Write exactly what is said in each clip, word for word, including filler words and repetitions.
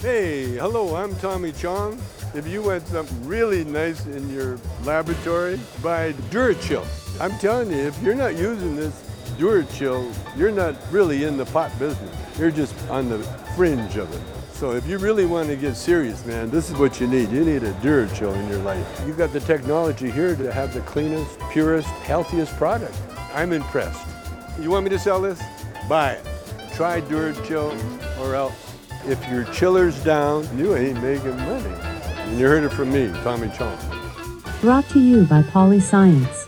Hey, hello, I'm Tommy Chong. If you had something really nice in your laboratory, buy DuraChill. I'm telling you, if you're not using this DuraChill, you're not really in the pot business. You're just on the fringe of it. So if you really want to get serious, man, this is what you need. You need a DuraChill in your life. You've got the technology here to have the cleanest, purest, healthiest product. I'm impressed. You want me to sell this? Buy it. Try DuraChill or else. If your chiller's down, you ain't making money. And you heard it from me, Tommy Chong. Brought to you by PolyScience.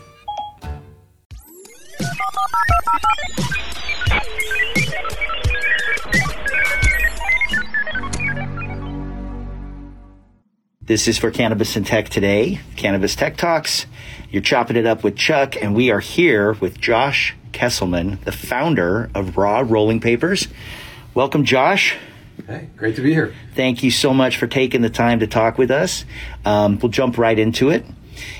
This is for Cannabis and Tech Today, Cannabis Tech Talks. You're chopping it up with Chuck, and we are here with Josh Kesselman, the founder of Raw Rolling Papers. Welcome, Josh. Hey, great to be here. Thank you so much for taking the time to talk with us. Um, we'll jump right into it.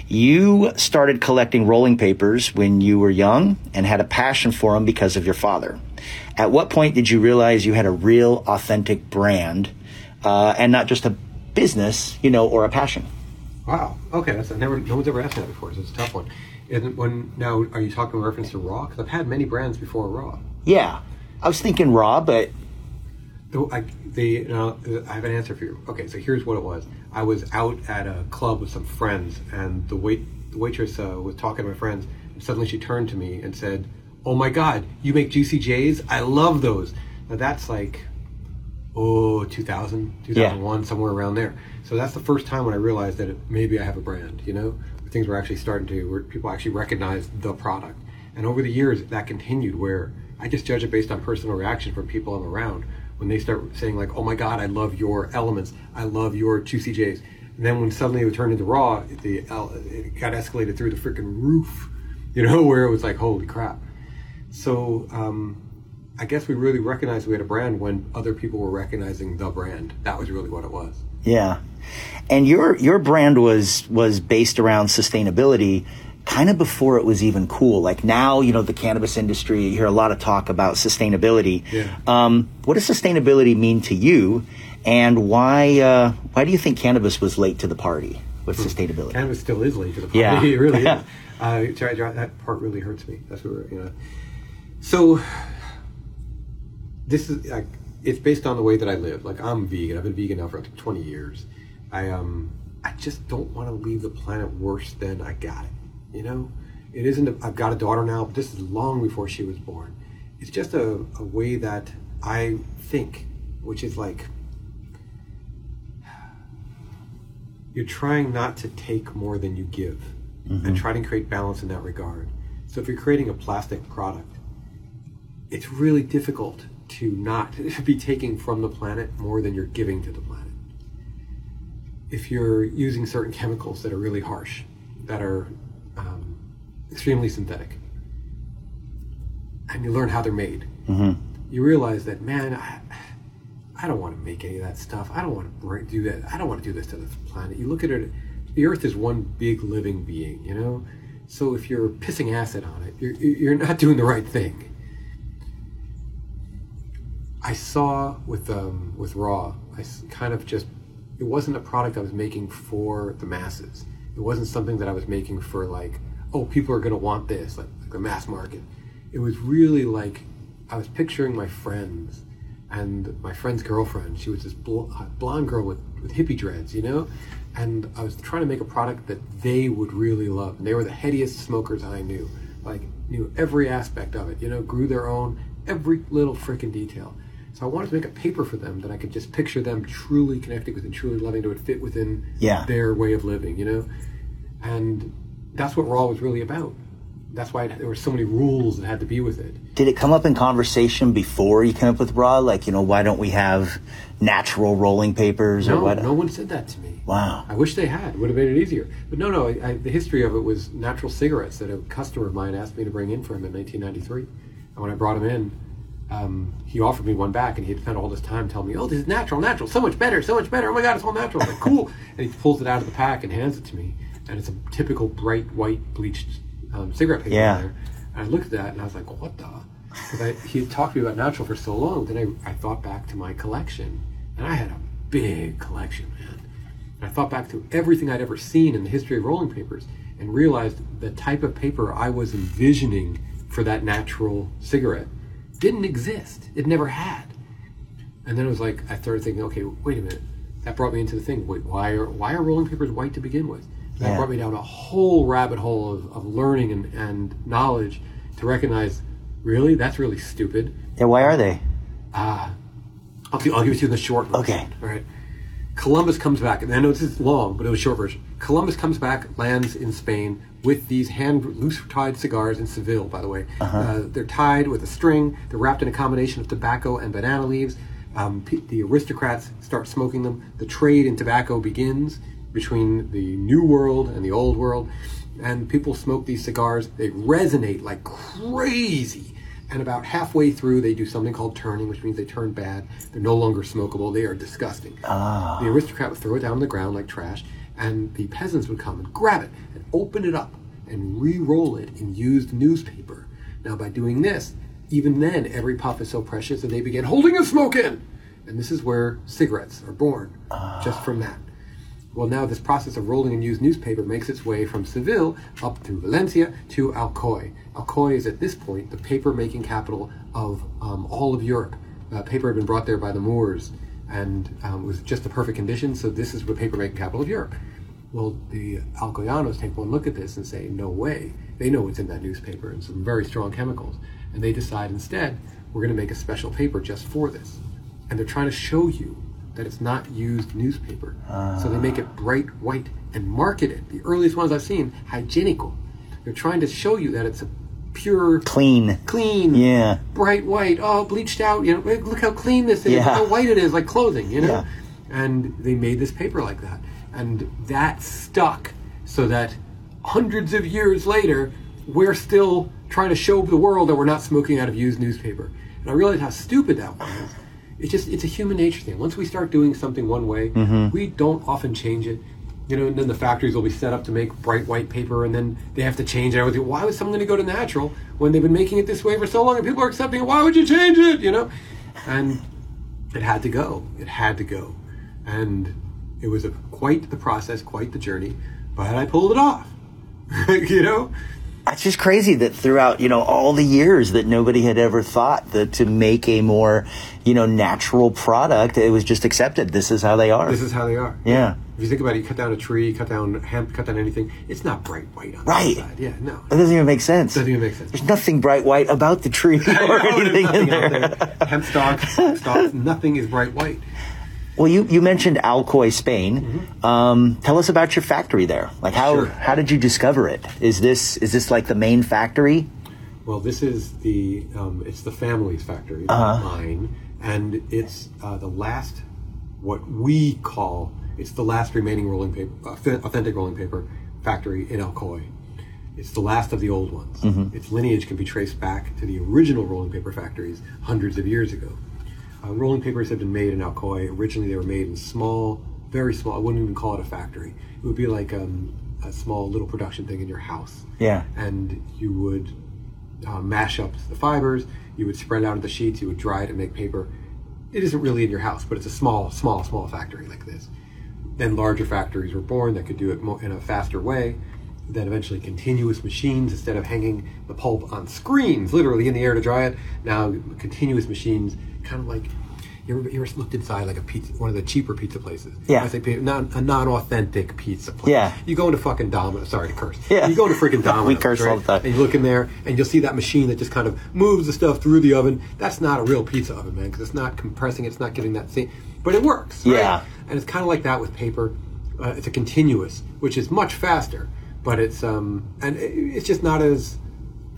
You started collecting rolling papers when you were young and had a passion for them because of your father. At what point did you realize you had a real, authentic brand uh, and not just a business, you know, or a passion? Wow. Okay, that's never. No one's ever asked me that before, so it's a tough one. And when now, are you talking in reference to Raw? Because I've had many brands before Raw. Yeah, I was thinking Raw, but the, I, the uh, I have an answer for you. Okay, so here's what it was. I was out at a club with some friends, and the wait the waitress uh, was talking to my friends, and suddenly she turned to me and said, "Oh my God, you make G C Js? I love those." Now that's like, oh, two thousand, two thousand one, yeah, somewhere around there. So that's the first time when I realized that it, maybe I have a brand, you know? Things were actually starting to, where people actually recognize the product. And over the years, that continued where I just judge it based on personal reaction from people I'm around. When they start saying like, "Oh my God, I love your elements. I love your G C Js." And then when suddenly it turned into Raw, the it got escalated through the freaking roof, you know, where it was like, holy crap. So, um, I guess we really recognized we had a brand when other people were recognizing the brand. That was really what it was. Yeah. And your your brand was was based around sustainability kind of before it was even cool. Like now, you know, the cannabis industry, you hear a lot of talk about sustainability. Yeah. Um, what does sustainability mean to you? And why uh, why do you think cannabis was late to the party with hmm. sustainability? Cannabis still is late to the party. Yeah. It really is. Uh, sorry, that part really hurts me. That's what we're, you know. So... This is like, it's based on the way that I live. Like I'm vegan. I've been vegan now for twenty years. I um I just don't want to leave the planet worse than I got it. You know, it isn't. A, I've got a daughter now. But this is long before she was born. It's just a, a way that I think, which is like you're trying not to take more than you give, mm-hmm. and trying to create balance in that regard. So if you're creating a plastic product, it's really difficult to not be taking from the planet more than you're giving to the planet. If you're using certain chemicals that are really harsh, that are um, extremely synthetic, and you learn how they're made, mm-hmm. you realize that, man, I, I don't want to make any of that stuff. I don't want to do that. I don't want to do this to the planet. You look at it, the Earth is one big living being, you know? So if you're pissing acid on it, you're, you're not doing the right thing. I saw with um, with Raw, I kind of just, it wasn't a product I was making for the masses. It wasn't something that I was making for like, oh, people are going to want this, like, like the mass market. It was really like, I was picturing my friends and my friend's girlfriend. She was this bl- blonde girl with, with hippie dreads, you know? And I was trying to make a product that they would really love. And they were the headiest smokers I knew, like knew every aspect of it, you know, grew their own, every little freaking detail. So I wanted to make a paper for them that I could just picture them truly connecting with and truly loving, that would fit within yeah. their way of living, you know? And that's what Raw was really about. That's why it, there were so many rules that had to be with it. Did it come up in conversation before you came up with Raw? Like, you know, why don't we have natural rolling papers? No, or what? No one said that to me. Wow. I wish they had. It would have made it easier. But no, no, I, I, the history of it was natural cigarettes that a customer of mine asked me to bring in for him in nineteen ninety-three. And when I brought him in, Um, he offered me one back, and he had spent all this time telling me, "Oh, this is natural, natural, so much better, so much better. Oh my God, it's all natural." I'm like, cool. And he pulls it out of the pack and hands it to me, and it's a typical bright white bleached um, cigarette paper. Yeah. There. And I looked at that, and I was like, well, "What the?" Because he had talked to me about natural for so long. Then I, I thought back to my collection, and I had a big collection, man. And I thought back to everything I'd ever seen in the history of rolling papers and realized the type of paper I was envisioning for that natural cigarette didn't exist. It never had. And then it was like, I started thinking, okay, wait a minute. That brought me into the thing. Wait, why are why are rolling papers white to begin with? That yeah. brought me down a whole rabbit hole of, of learning and, and knowledge to recognize, really? That's really stupid. Yeah, why are they? Uh, I'll, do, I'll give it to you in the short version. Okay. All right. Columbus comes back, and I know this is long, but it was a short version. Columbus comes back, lands in Spain with these hand loose-tied cigars in Seville, by the way. Uh-huh. Uh, they're tied with a string. They're wrapped in a combination of tobacco and banana leaves. Um, the aristocrats start smoking them. The trade in tobacco begins between the New World and the Old World, and people smoke these cigars. They resonate like crazy, and about halfway through they do something called turning, which means they turn bad. They're no longer smokable. They are disgusting. Ah. The aristocrat would throw it down on the ground like trash, and the peasants would come and grab it and open it up and re-roll it in used newspaper. Now by doing this, even then, every puff is so precious that they begin holding a smoke in. And this is where cigarettes are born, uh. just from that. Well, now this process of rolling and used newspaper makes its way from Seville up through Valencia to Alcoy. Alcoy is, at this point, the paper-making capital of um, all of Europe. Uh, paper had been brought there by the Moors and um, was just the perfect condition, so this is the paper-making capital of Europe. Well, the Alcoyanos take one look at this and say, no way. They know what's in that newspaper and some very strong chemicals. And they decide instead, we're going to make a special paper just for this. And they're trying to show you that it's not used newspaper. Uh. So they make it bright white and market it. The earliest ones I've seen, hygienico. They're trying to show you that it's a pure... Clean. Clean. Yeah. Bright white, all bleached out. You know, look how clean this is. Yeah. Look how white it is, like clothing, you know? Yeah. And they made this paper like that. And that stuck, so that hundreds of years later, we're still trying to show the world that we're not smoking out of used newspaper. And I realized how stupid that was. It's just, it's a human nature thing. Once we start doing something one way, mm-hmm. we don't often change it. You know, and then the factories will be set up to make bright white paper, and then they have to change everything. Why was someone going to go to natural when they've been making it this way for so long and people are accepting it? Why would you change it? You know? And it had to go. It had to go. And it was a, quite the process, quite the journey, but I pulled it off. You know? It's just crazy that throughout, you know, all the years that nobody had ever thought that to make a more, you know, natural product, it was just accepted. This is how they are. This is how they are. Yeah. If you think about it, you cut down a tree, cut down hemp, cut down anything, it's not bright white on right. the outside. Yeah, no. It doesn't even make sense. It doesn't even make sense. There's nothing bright white about the tree or know, anything in there. there. Hemp stalks, stalks, nothing is bright white. Well, you, you mentioned Alcoy, Spain. Mm-hmm. Um, tell us about your factory there. Like, how sure. how did you discover it? Is this is this like the main factory? Well, this is the um, it's the family's factory, uh-huh. not mine, and it's uh, the last what we call it's the last remaining rolling paper, authentic rolling paper factory in Alcoy. It's the last of the old ones. Mm-hmm. Its lineage can be traced back to the original rolling paper factories hundreds of years ago. Uh, rolling papers have been made in Alcoy. Originally, they were made in small, very small. I wouldn't even call it a factory. It would be like um, a small little production thing in your house. Yeah. And you would uh, mash up the fibers. You would spread out the sheets. You would dry it and make paper. It isn't really in your house, but it's a small, small, small factory like this. Then larger factories were born that could do it mo- in a faster way. Then eventually continuous machines, instead of hanging the pulp on screens, literally in the air to dry it, now continuous machines, kind of like, you ever, you ever looked inside like a pizza, one of the cheaper pizza places? Yeah. I say, non, a non-authentic pizza place. Yeah. You go into fucking Domino's, sorry to curse. Yeah. You go into freaking Domino's. We curse right? all the time. And you look in there, and you'll see that machine that just kind of moves the stuff through the oven. That's not a real pizza oven, man, because it's not compressing, it's not giving that same, but it works, right? Yeah. And it's kind of like that with paper. Uh, it's a continuous, which is much faster. But it's um and it's just not as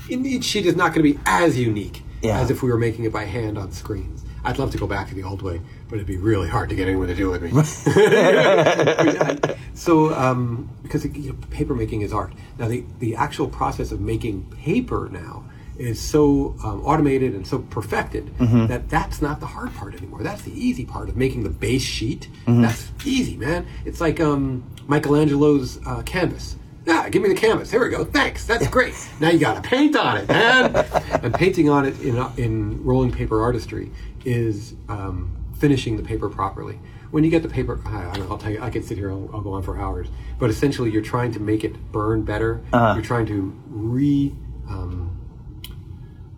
each sheet is not going to be as unique yeah. as if we were making it by hand on screens. I'd love to go back to the old way, but it'd be really hard to get anyone to do with me. yeah. So um, because you know, paper making is art. Now the the actual process of making paper now is so um, automated and so perfected mm-hmm. that that's not the hard part anymore. That's the easy part of making the base sheet. Mm-hmm. That's easy, man. It's like um, Michelangelo's uh, canvas. Yeah, give me the canvas. Here we go. Thanks. That's great. Now you got to paint on it, man. And painting on it in in rolling paper artistry is um, finishing the paper properly. when you get the paper, I don't know, I'll tell you, I can sit here, I'll, I'll go on for hours. But essentially, you're trying to make it burn better. Uh-huh. You're trying to re um,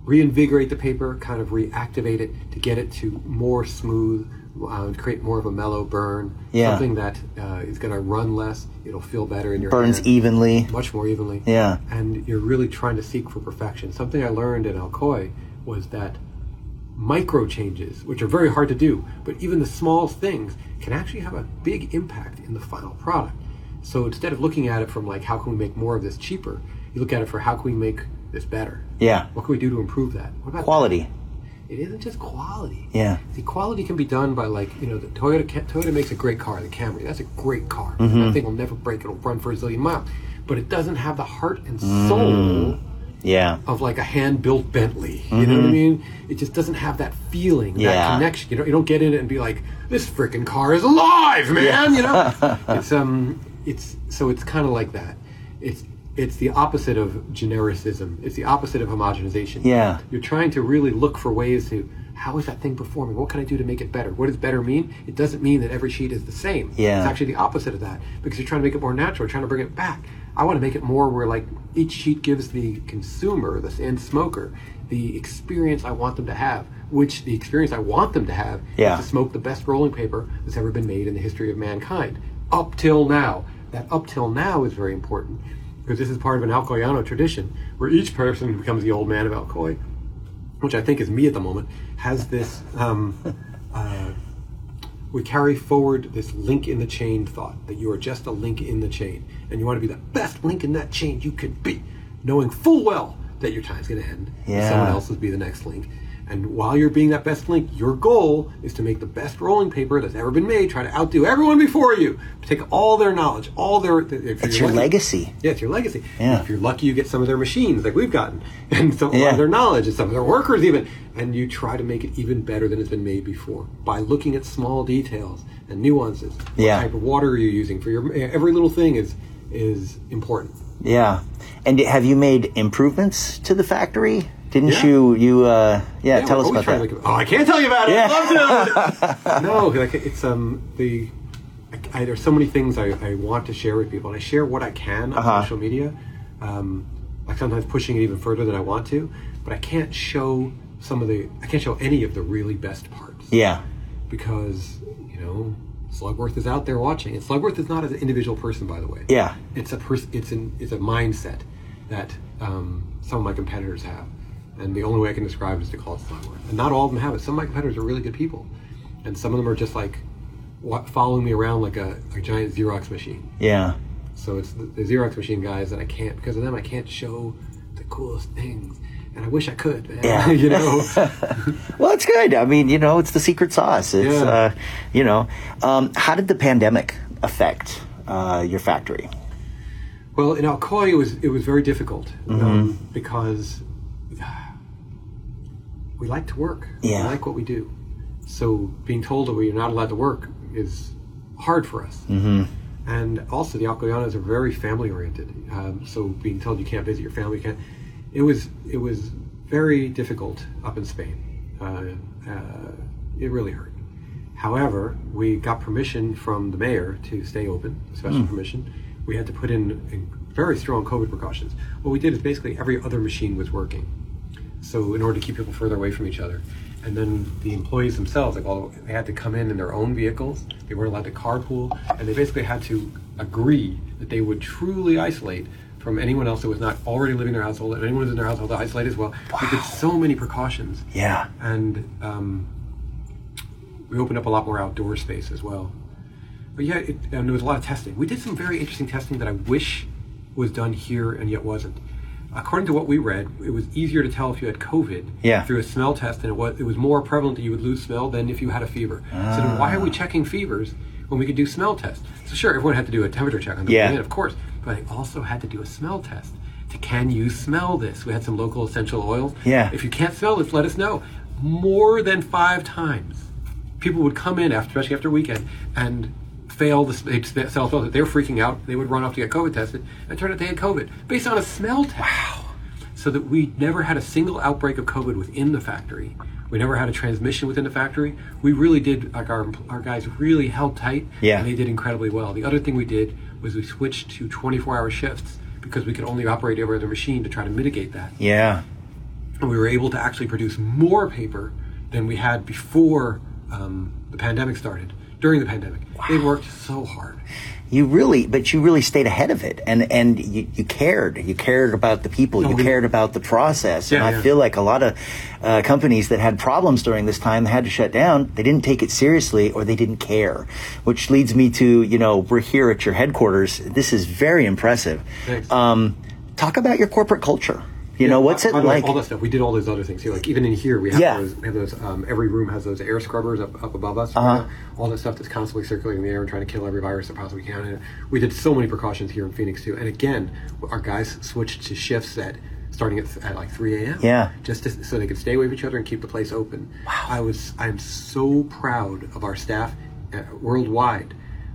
reinvigorate the paper, kind of reactivate it to get it to more smooth, uh, create more of a mellow burn. Yeah. Something that uh, is going to run less. It'll feel better in your burns hand, evenly, much more evenly. Yeah. And you're really trying to seek for perfection. Something I learned in Alcoy was that micro changes, which are very hard to do, but even the small things can actually have a big impact in the final product. So instead of looking at it from like, how can we make more of this cheaper? You look at it for, how can we make this better? Yeah. What can we do to improve that? What about quality? That? It isn't just quality. Yeah. The quality can be done by, like, you know, the Toyota Toyota makes a great car, the Camry. That's a great car. Mm-hmm. That thing will never break. It'll run for a zillion miles. But it doesn't have the heart and soul mm. yeah. of, like, a hand-built Bentley. Mm-hmm. You know what I mean? It just doesn't have that feeling, yeah. that connection. You know, you don't get in it and be like, this freaking car is alive, man! Yeah. You know? It's, um, it's, so it's kind of like that. It's, It's the opposite of genericism. It's the opposite of homogenization. Yeah. You're trying to really look for ways to, how is that thing performing? What can I do to make it better? What does better mean? It doesn't mean that every sheet is the same. Yeah. It's actually the opposite of that, because you're trying to make it more natural, you're trying to bring it back. I want to make it more where, like, each sheet gives the consumer, the end smoker, the experience I want them to have, which the experience I want them to have yeah. is to smoke the best rolling paper that's ever been made in the history of mankind. Up till now. That up till now is very important, because this is part of an Alcoyano tradition, where each person who becomes the old man of Alcoy, which I think is me at the moment, has this, um, uh, we carry forward this link in the chain thought, that you are just a link in the chain, and you want to be the best link in that chain you could be, knowing full well that your time's going to end, yeah. and someone else will be the next link. And while you're being that best link, your goal is to make the best rolling paper that's ever been made. Try to outdo everyone before you. Take all their knowledge, all their... If it's your lucky, legacy. Yeah, it's your legacy. Yeah. If you're lucky, you get some of their machines, like we've gotten, and some yeah. of their knowledge, and some of their workers even. And you try to make it even better than it's been made before by looking at small details and nuances. Yeah. What type of water are you using for your... Every little thing is is important. Yeah. And have you made improvements to the factory? Didn't yeah. you, you, uh, yeah, yeah tell us about that. Like, oh, I can't tell you about it. Yeah. I'd love to. No, like, it's, um, the, I, I, there's so many things I, I want to share with people, and I share what I can on uh-huh. social media. Um, like sometimes pushing it even further than I want to, but I can't show some of the, I can't show any of the really best parts. Yeah. Because, you know, Slugworth is out there watching, and Slugworth is not an individual person, by the way. Yeah. It's a person, it's an, it's a mindset that, um, some of my competitors have. And the only way I can describe it is to call it Slugworth. And not all of them have it. Some of my competitors are really good people. And some of them are just like following me around like a, a giant Xerox machine. Yeah. So it's the, the Xerox machine guys that I can't, because of them, I can't show the coolest things. And I wish I could, man. Yeah. You know? Well, it's good. I mean, you know, it's the secret sauce. It's, yeah. uh, you know. Um, how did the pandemic affect uh, your factory? Well, in Alcoy, it was, it was very difficult mm-hmm. um, because... we like to work. Yeah. We like what we do. So being told that we're not allowed to work is hard for us. Mm-hmm. And also the Alcoyanos are very family oriented. Um, so being told you can't visit your family, you can't. It was it was very difficult up in Spain. Uh, uh, it really hurt. However, we got permission from the mayor to stay open, special mm. permission. We had to put in, in very strong COVID precautions. What we did is basically every other machine was working. So in order to keep people further away from each other. And then the employees themselves, like all, they had to come in in their own vehicles. They weren't allowed to carpool. And they basically had to agree that they would truly isolate from anyone else that was not already living in their household, and anyone who was in their household to isolate as well. Wow. We did so many precautions. Yeah. And um, we opened up a lot more outdoor space as well. But yeah, it, and there was a lot of testing. We did some very interesting testing that I wish was done here and yet wasn't. According to what we read, it was easier to tell if you had COVID yeah. through a smell test, and it was, it was more prevalent that you would lose smell than if you had a fever. Ah. So then why are we checking fevers when we could do smell tests? So sure, everyone had to do a temperature check on the yeah. way in, of course, but they also had to do a smell test. To, can you smell this? We had some local essential oils. Yeah. If you can't smell this, let us know. More than five times, people would come in, after, especially after a weekend, and failed, they'd sell filters. They were freaking out. They would run off to get COVID tested, and it turned out they had COVID based on a smell test. Wow. so that we never had a single outbreak of COVID within the factory. We never had a transmission within the factory. We really did, like our our guys really held tight, yeah. and they did incredibly well. The other thing we did was we switched to twenty-four hour shifts because we could only operate every other machine to try to mitigate that. Yeah. And we were able to actually produce more paper than we had before um, the pandemic started, during the pandemic. Wow. They worked so hard. You really, but you really stayed ahead of it, and, and you, you cared. You cared about the people. You oh, cared about the process. Yeah, and I yeah. feel like a lot of uh, companies that had problems during this time had to shut down. They didn't take it seriously, or they didn't care, which leads me to, you know, we're here at your headquarters. This is very impressive. Thanks. Um, talk about your corporate culture. You yeah, know, what's it like? Way, all that stuff. We did all those other things too. Like even in here, we have yeah. those. We have those um, every room has those air scrubbers up, up above us. Uh-huh. Right? All the stuff that's constantly circulating in the air and trying to kill every virus that possibly can. And we did so many precautions here in Phoenix too. And again, our guys switched to shifts that starting at, at like three a.m. Yeah, just to, so they could stay away from each other and keep the place open. Wow. I was. I'm so proud of our staff worldwide.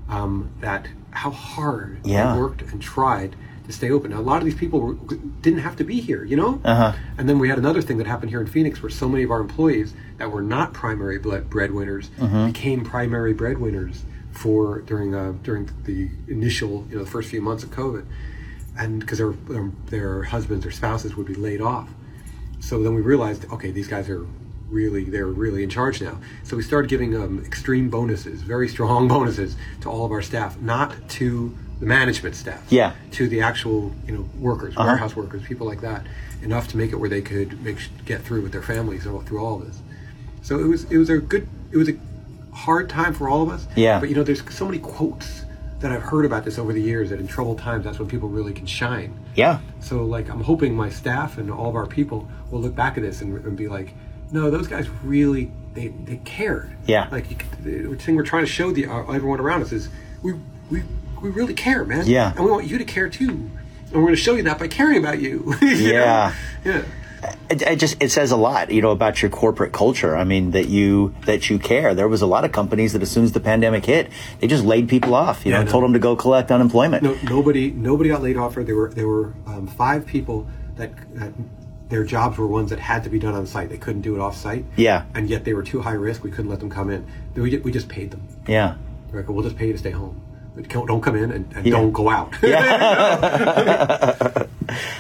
Um, that how hard yeah. they worked and tried. Stay open. Now, a lot of these people didn't have to be here, you know? Uh-huh. And then we had another thing that happened here in Phoenix where so many of our employees that were not primary breadwinners uh-huh. became primary breadwinners for during uh, during the initial, you know, the first few months of COVID. And because their, their, their husbands or spouses would be laid off. So then we realized, okay, these guys are really, they're really in charge now. So we started giving um, extreme bonuses, very strong bonuses to all of our staff, not to the management staff, yeah. to the actual, you know, workers, uh-huh. warehouse workers, people like that, enough to make it where they could make get through with their families and through all of this. So it was it was a good it was a hard time for all of us. Yeah. But you know, there's so many quotes that I've heard about this over the years that in troubled times, that's when people really can shine. Yeah. So like, I'm hoping my staff and all of our people will look back at this and, and be like, no, those guys really they they cared. Yeah. Like, the thing we're trying to show the uh, everyone around us is we we. We really care, man. Yeah. And we want you to care too. And we're going to show you that by caring about you. you yeah. Know? Yeah. It, it just, it says a lot, you know, about your corporate culture. I mean, that you, that you care. There was a lot of companies that as soon as the pandemic hit, they just laid people off, you yeah, know, no. told them to go collect unemployment. No, nobody, nobody got laid off. Or there were, there were um, five people that, that their jobs were ones that had to be done on site. They couldn't do it off site. Yeah. And yet they were too high risk. We couldn't let them come in. We, we just paid them. Yeah. Like, we'll just pay you to stay home. Don't come in and, and yeah. don't go out. Yeah.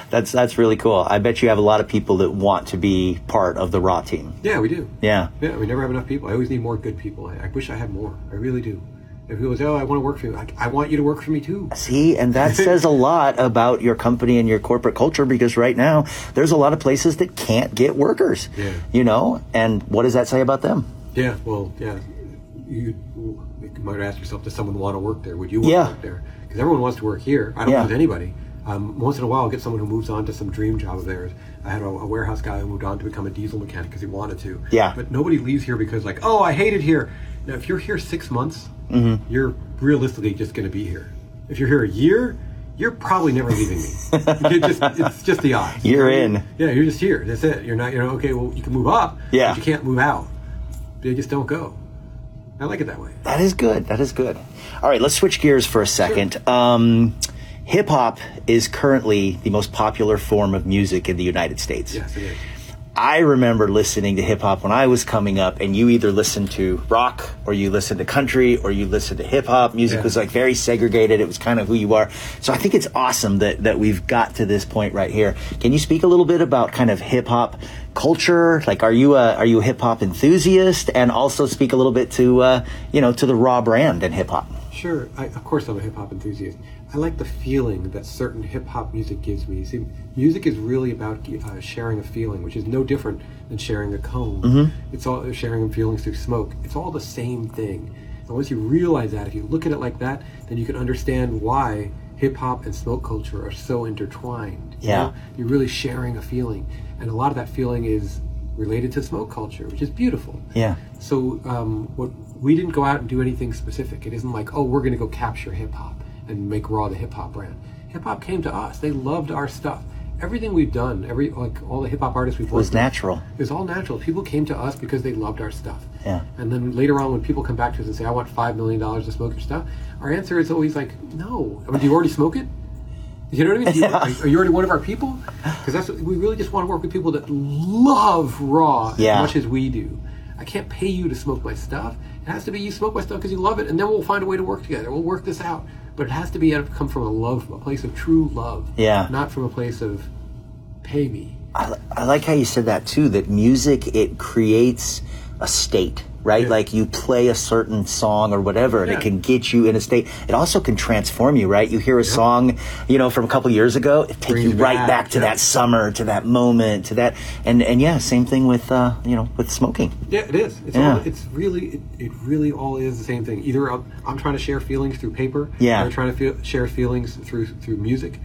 that's that's really cool. I bet you have a lot of people that want to be part of the Raw team. Yeah, we do. Yeah. Yeah, we never have enough people. I always need more good people. I, I wish I had more. I really do. If it was, oh, I want to work for you, I, I want you to work for me too. See, and that says a lot about your company and your corporate culture, because right now there's a lot of places that can't get workers. Yeah. You know, and what does that say about them? Yeah, well, yeah. You, you might ask yourself, does someone want to work there? Would you want yeah. to work there? Because everyone wants to work here. I don't yeah. know anybody. Um, once in a while, I'll get someone who moves on to some dream job of theirs. I had a, a warehouse guy who moved on to become a diesel mechanic because he wanted to. Yeah. But nobody leaves here because like, oh, I hate it here. Now, if you're here six months, mm-hmm. you're realistically just going to be here. If you're here a year, you're probably never leaving me. Just, it's just the odds. You're in. Yeah, you're just here. That's it. You're not, you know, okay, well, you can move up, yeah. but you can't move out. They just don't go. I like it that way. That is good. That is good. All right, let's switch gears for a second. Sure. Um, hip-hop is currently the most popular form of music in the United States. Yes, it is. I remember listening to hip-hop when I was coming up, and you either listened to rock or you listened to country or you listened to hip-hop. Music yeah. was like very segregated. It was kind of who you are. So I think it's awesome that, that we've got to this point right here. Can you speak a little bit about kind of hip-hop culture? Like, are you a, are you a hip-hop enthusiast? And also speak a little bit to, uh, you know, to the Raw brand and hip-hop. Sure. I, of course I'm a hip-hop enthusiast. I like the feeling that certain hip-hop music gives me. See, music is really about uh, sharing a feeling, which is no different than sharing a cone. Mm-hmm. It's all sharing feelings through smoke. It's all the same thing. And once you realize that, if you look at it like that, then you can understand why hip-hop and smoke culture are so intertwined. Yeah. You know? You're really sharing a feeling. And a lot of that feeling is related to smoke culture, which is beautiful. Yeah. So um, what, we didn't go out and do anything specific. It isn't like, oh, we're going to go capture hip-hop and make Raw the hip-hop brand. Hip-hop came to us. They loved our stuff. Everything we've done, every like all the hip-hop artists we've worked with. It was natural. It was all natural. People came to us because they loved our stuff. Yeah. And then later on, when people come back to us and say, I want five million dollars to smoke your stuff, our answer is always like, no. I mean, do you already smoke it? You know what I mean? Yeah. Are you already one of our people? Because that's what, we really just want to work with people that love raw yeah. as much as we do. I can't pay you to smoke my stuff. It has to be you smoke my stuff because you love it, and then we'll find a way to work together. We'll work this out. But it has to be come from a love, a place of true love. Yeah. Not from a place of pay me. I, I like how you said that too, that music, it creates a state. Right? Yeah. Like you play a certain song or whatever and yeah. it can get you in a state. It also can transform you, right? You hear a yeah. song, you know, from a couple years ago, it takes you right back, back to yeah. that summer, to that moment, to that. And, and yeah, same thing with, uh, you know, with smoking. Yeah, it is. It's, yeah. all, it's really, it, it really all is the same thing. Either I'm, I'm trying to share feelings through paper yeah. or trying to feel, share feelings through, through music.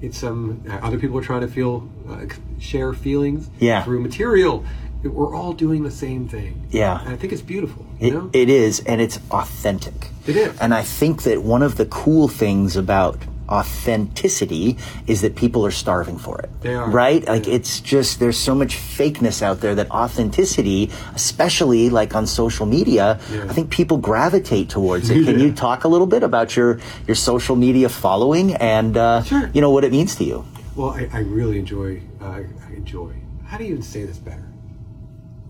It's, um, other people are trying to feel, uh, share feelings yeah. through material. We're all doing the same thing. Yeah. And I think it's beautiful. You it, know? It is, and it's authentic. It is. And I think that one of the cool things about authenticity is that people are starving for it. They are. Right? Like yeah. it's just, there's so much fakeness out there that authenticity, especially like on social media, yeah. I think people gravitate towards it. Can yeah. you talk a little bit about your, your social media following and, uh, sure. you know, what it means to you? Well, I, I really enjoy, uh, I enjoy, how do you even say this better?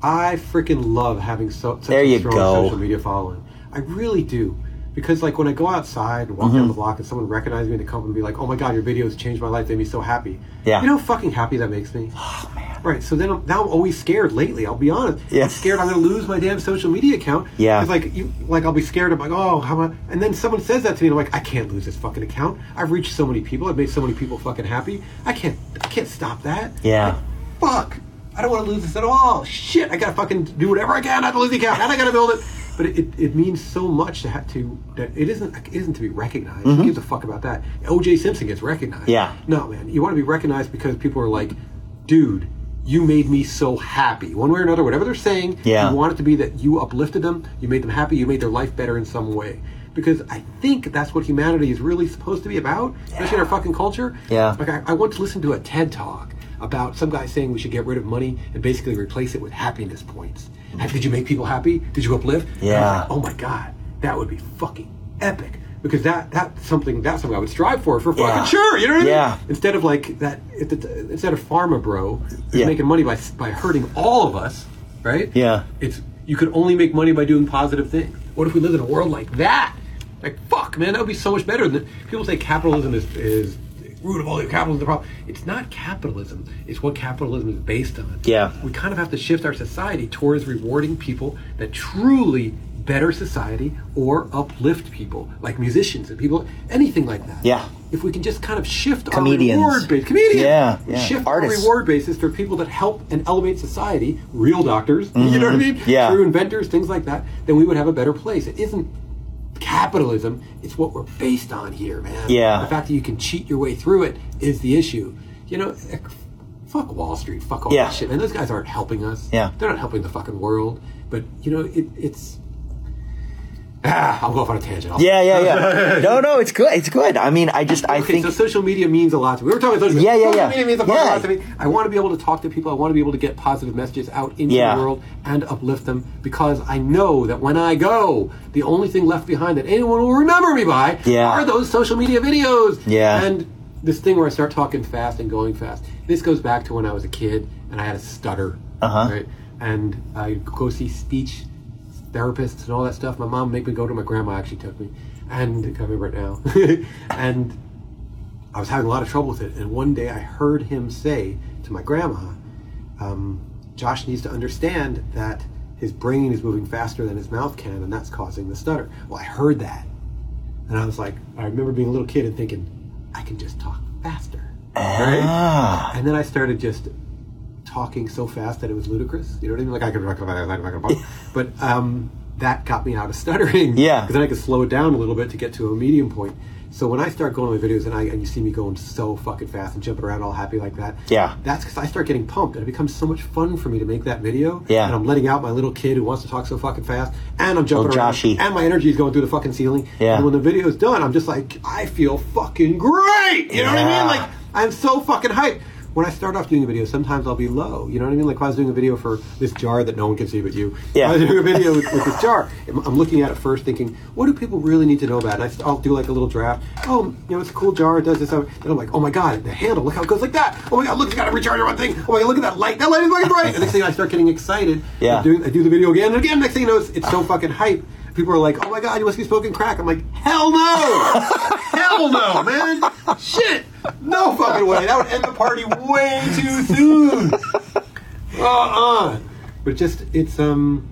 I freaking love having so, such there a strong go. social media following. I really do. Because like when I go outside and walk mm-hmm. down the block and someone recognizes me in the company and be like, oh my God, your videos changed my life. They made me so happy. Yeah. You know how fucking happy that makes me? Oh, man. Right. So then I'm, now I'm always scared lately. I'll be honest. Yeah. I'm scared I'm going to lose my damn social media account. Yeah. Because like, you, like I'll be scared. I'm like, oh, how am I? And then someone says that to me and I'm like, I can't lose this fucking account. I've reached so many people. I've made so many people fucking happy. I can't, I can't stop that. Yeah. Like, fuck. I don't want to lose this at all. Shit, I gotta fucking do whatever I can not to lose the account, and I gotta build it. But it, it, it means so much to have to. That it isn't it isn't to be recognized. Mm-hmm. Who gives a fuck about that? O J Simpson gets recognized. Yeah. No, man, you want to be recognized because people are like, dude, you made me so happy. One way or another, whatever they're saying, yeah. you want it to be that you uplifted them, you made them happy, you made their life better in some way. Because I think that's what humanity is really supposed to be about, yeah. especially in our fucking culture. Yeah. Like I, I once listened to a TED Talk about some guy saying we should get rid of money and basically replace it with happiness points. Did you make people happy? Did you uplift? Yeah. Like, oh my God, that would be fucking epic. Because that that's something that's something I would strive for for fucking yeah. sure. You know what I yeah. mean? Instead of like that, instead of pharma bro who's yeah. making money by by hurting all of us, right? Yeah. It's you could only make money by doing positive things. What if we lived in a world like that? Like fuck, man, that would be so much better than people say capitalism is. is root of all your capitalism is the problem. It's not capitalism. It's what capitalism is based on. Yeah. We kind of have to shift our society towards rewarding people that truly better society or uplift people, like musicians and people, anything like that. Yeah. If we can just kind of shift Comedians. our reward base. Comedians. Yeah. yeah. Shift Artists. our reward basis for people that help and elevate society, real doctors, mm-hmm. you know what I mean? Yeah. True inventors, things like that, then we would have a better place. It isn't capitalism, it's what we're based on here, man. Yeah. The fact that you can cheat your way through it is the issue. You know, fuck Wall Street, fuck all yeah. that shit, man. Those guys aren't helping us. Yeah. They're not helping the fucking world. But, you know, it, it's... Ah, I'll go off on a tangent. I'll yeah, yeah, yeah. no, no, it's good. It's good. I mean, I just, I okay, think... so social media means a lot to me. We were talking about social media. Yeah, yeah, social yeah. media means a yeah. lot to me. I want to be able to talk to people. I want to be able to get positive messages out into yeah. the world and uplift them because I know that when I go, the only thing left behind that anyone will remember me by yeah. are those social media videos. Yeah. And this thing where I start talking fast and going fast. This goes back to when I was a kid and I had a stutter. Uh-huh. Right? And I go see speech therapists and all that stuff. My mom made me go to my grandma actually took me, and I remember it now. And I was having a lot of trouble with it. And one day I heard him say to my grandma, um, "Josh needs to understand that his brain is moving faster than his mouth can, and that's causing the stutter." Well, I heard that, and I was like, I remember being a little kid and thinking, I can just talk faster, ah. right? And then I started just talking so fast that it was ludicrous. You know what I mean? Like I could, yeah. but um, that got me out of stuttering. Yeah. Because then I could slow it down a little bit to get to a medium point. So when I start going on my videos and I and you see me going so fucking fast and jumping around all happy like that, yeah, that's because I start getting pumped and it becomes so much fun for me to make that video. Yeah. And I'm letting out my little kid who wants to talk so fucking fast, and I'm jumping around, and my energy is going through the fucking ceiling. Yeah. And when the video is done, I'm just like, I feel fucking great. You know yeah. what I mean? Like I'm so fucking hyped. when I start off doing a video, sometimes I'll be low. You know what I mean? Like if I was doing a video for this jar that no one can see but you. Yeah. I was doing a video with, with this jar. I'm looking at it first thinking, what do people really need to know about? And I, I'll do like a little draft. Oh, you know, it's a cool jar. It does this. And I'm like, oh my God, the handle. Look how it goes like that. Oh my God, look, it's got a recharger on thing. Oh my God, look at that light. That light is fucking bright. And next thing I start getting excited. Yeah. I do, I do the video again and again. Next thing you know, it's, it's so fucking hype. People are like, oh my God, you must be smoking crack. I'm like, hell no! Hell no, man! Shit! No fucking way. That would end the party way too soon. Uh-uh. But just, it's, um,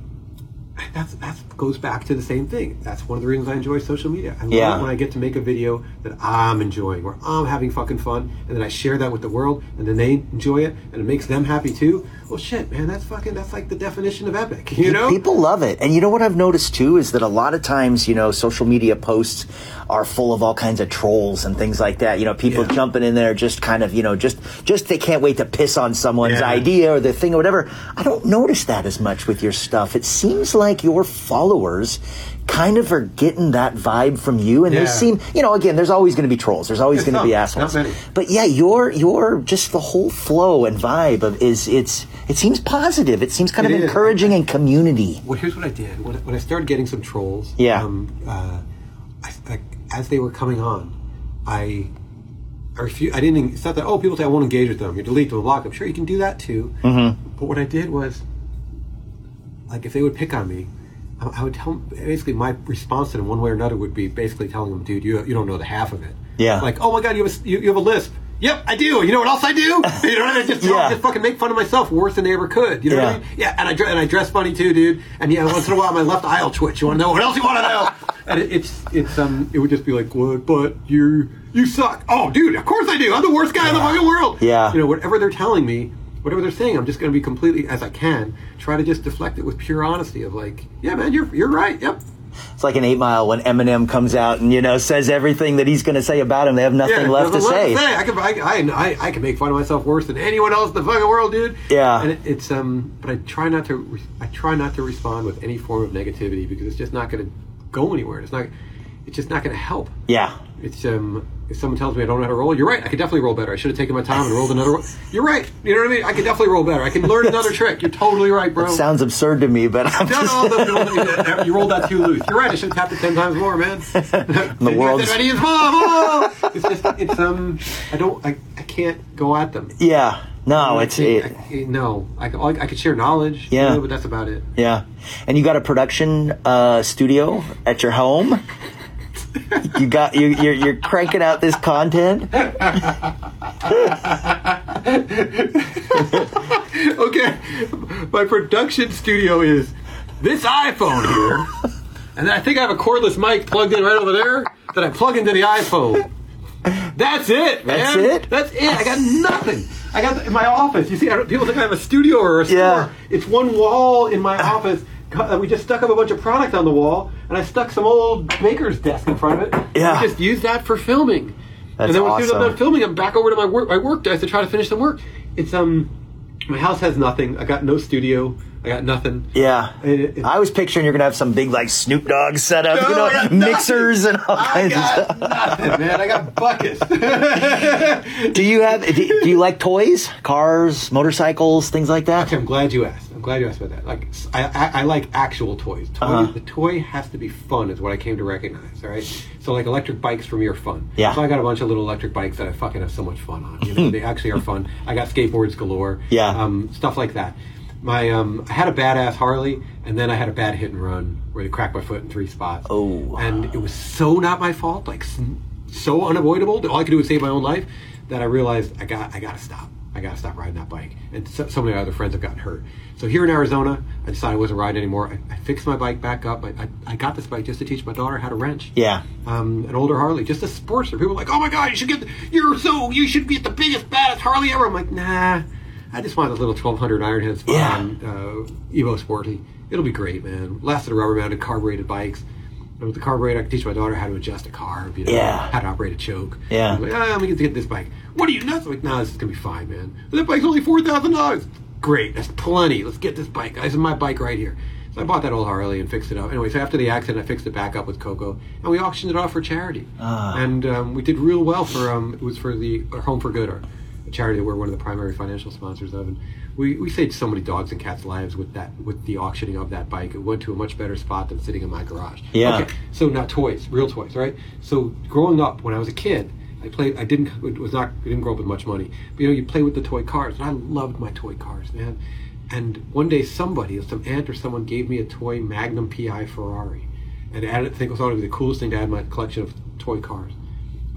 that's that's goes back to the same thing. That's one of the reasons I enjoy social media. I yeah. love it when I get to make a video that I'm enjoying, where I'm having fucking fun, and then I share that with the world, and then they enjoy it, and it makes them happy too. Well, shit, man, that's fucking, that's like the definition of epic, you know? People love it. And you know what I've noticed too is that a lot of times, you know, social media posts are full of all kinds of trolls and things like that. You know, people yeah. jumping in there just kind of, you know, just, just they can't wait to piss on someone's yeah. idea or their thing or whatever. I don't notice that as much with your stuff. It seems like your followers kind of are getting that vibe from you, and yeah. they seem, you know, again, there's always going to be trolls, there's always going to be assholes, but yeah, your your just the whole flow and vibe of is it's it seems positive, it seems kind it of is. encouraging and community. Well, here's what I did when, when I started getting some trolls. Yeah. Um, uh, I, like, as they were coming on, I I refused. I didn't. It's not that oh, people say I won't engage with them. You delete them, block them. Sure, you can do that too. Mm-hmm. But what I did was, like, if they would pick on me, I would tell them, basically my response to them one way or another would be basically telling them, dude, you you don't know the half of it. Yeah. Like, oh my God, you have a, you, you have a lisp. Yep, I do. You know what else I do? You know, I just, yeah. just fucking make fun of myself worse than they ever could. You know yeah. what I mean? Yeah, and I, and I dress funny too, dude. And yeah, once in a while my left eye will twitch. You want to know what else you want to know? And it, it's, it's, um, it would just be like, what, but you, you suck. Oh, dude, of course I do. I'm the worst guy yeah. in the fucking world. Yeah. You know, whatever they're telling me, whatever they're saying, I'm just going to be completely, as I can, try to just deflect it with pure honesty of like, yeah, man, you're you're right, yep. It's like an Eight Mile when Eminem comes out and, you know, says everything that he's going to say about him. They have nothing yeah, left to say. say. I, can, I, I, I can make fun of myself worse than anyone else in the fucking world, dude. Yeah. And it, it's, um, but I try not to, I try not to respond with any form of negativity because it's just not going to go anywhere. It's not, it's just not going to help. Yeah. It's, um... if someone tells me I don't know how to roll, you're right. I could definitely roll better. I should have taken my time and rolled another roll. You're right. You know what I mean? I could definitely roll better. I can learn another trick. You're totally right, bro. It sounds absurd to me, but I'm no, just... No, no, no. You rolled that too loose. You're right. I should have tapped it ten times more, man. The world's... It's just, it's, um, I don't, I, I can't go at them. Yeah. No, I it's... It, I, no. I, I could share knowledge. Yeah. You know, but that's about it. Yeah. And you got a production uh, studio at your home? You got you you're, you're cranking out this content. Okay, my production studio is this iPhone here, and then I think I have a cordless mic plugged in right over there that I plug into the iPhone. That's it, man. That's it. That's it. I got nothing. I got in my office. You see, I, people think I have a studio or a store. Yeah. It's one wall in my office. We just stuck up a bunch of product on the wall, and I stuck some old baker's desk in front of it. Yeah. We just used that for filming. That's and then when awesome. I'm done filming, I'm back over to my work my work desk to try to finish some work. It's um my house has nothing. I got no studio. I got nothing. Yeah. It, it, it, I was picturing you're gonna have some big like Snoop Dogg setup, no, you know, mixers nothing. and all I kinds got of stuff. Nothing, man. I got buckets. Do you have do, do you like toys? Cars, motorcycles, things like that? Okay, I'm glad you asked. I'm glad you asked about that. Like, I, I, I like actual toys. toys uh-huh. The toy has to be fun, is what I came to recognize. All right, so like electric bikes for me are fun. Yeah. So I got a bunch of little electric bikes that I fucking have so much fun on. You know, they actually are fun. I got skateboards galore. Yeah. Um, stuff like that. My um, I had a badass Harley, and then I had a bad hit and run where they cracked my foot in three spots. Oh. And it was so not my fault, like so unavoidable. All I could do was save my own life. That I realized I got I got to stop. I got to stop riding that bike. And so, so many other friends have gotten hurt. So here in Arizona, I decided I wasn't riding anymore. I, I fixed my bike back up. I, I, I got this bike just to teach my daughter how to wrench. Yeah. Um, an older Harley, just a sportster. People are like, oh my God, you should get, the, you're so, you should get the biggest, baddest Harley ever. I'm like, nah, I just want a little twelve hundred Ironhead spot yeah. on uh, Evo Sporty. It'll be great, man. Lasted a rubber-mounted carbureted bikes. And with the carburetor, I could teach my daughter how to adjust a carb, you know, yeah. how to operate a choke. Yeah. I'm like, ah, let me get to get this bike. What are you nuts? I'm like, nah, this is gonna be fine, man. That bike's only four thousand dollars. Great, that's plenty. Let's get this bike. This is my bike right here. So I bought that old Harley and fixed it up. Anyway, so after the accident, I fixed it back up with Coco, and we auctioned it off for charity. Uh. And um, we did real well for um, it was for the Home for Good, or a charity that we're one of the primary financial sponsors of, and we, we saved so many dogs and cats' lives with that, with the auctioning of that bike. It went to a much better spot than sitting in my garage. Yeah. Okay. So not toys, real toys, right? So growing up, when I was a kid, I played. I didn't was not I didn't grow up with much money, but you know, you play with the toy cars, and I loved my toy cars, man. And one day, somebody, some aunt or someone, gave me a toy Magnum P I Ferrari, and added. I think I thought it was the coolest thing to add to my collection of toy cars.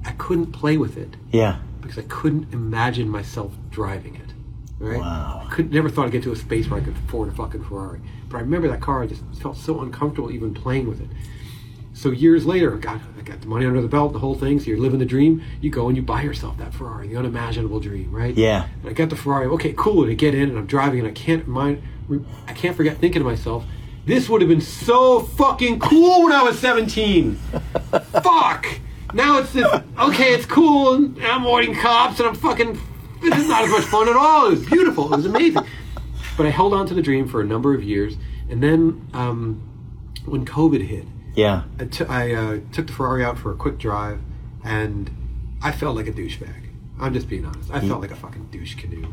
I couldn't play with it. Yeah. Because I couldn't imagine myself driving it. Right? Wow. I could never thought I'd get to a space where I could afford a fucking Ferrari. But I remember that car, I just felt so uncomfortable even playing with it. So years later, I got, I got the money under the belt, the whole thing, so you're living the dream. You go and you buy yourself that Ferrari, the unimaginable dream, right? Yeah. And I got the Ferrari, okay, cool, and I get in and I'm driving and I can't mind, I can't forget thinking to myself, this would have been so fucking cool when I was seventeen. Fuck! Now it's this, okay, it's cool, and I'm avoiding cops, and I'm fucking, this is not as much fun at all. It was beautiful. It was amazing. But I held on to the dream for a number of years, and then um, when COVID hit, yeah, I, t- I uh, took the Ferrari out for a quick drive, and I felt like a douchebag. I'm just being honest. I felt like a fucking douche canoe.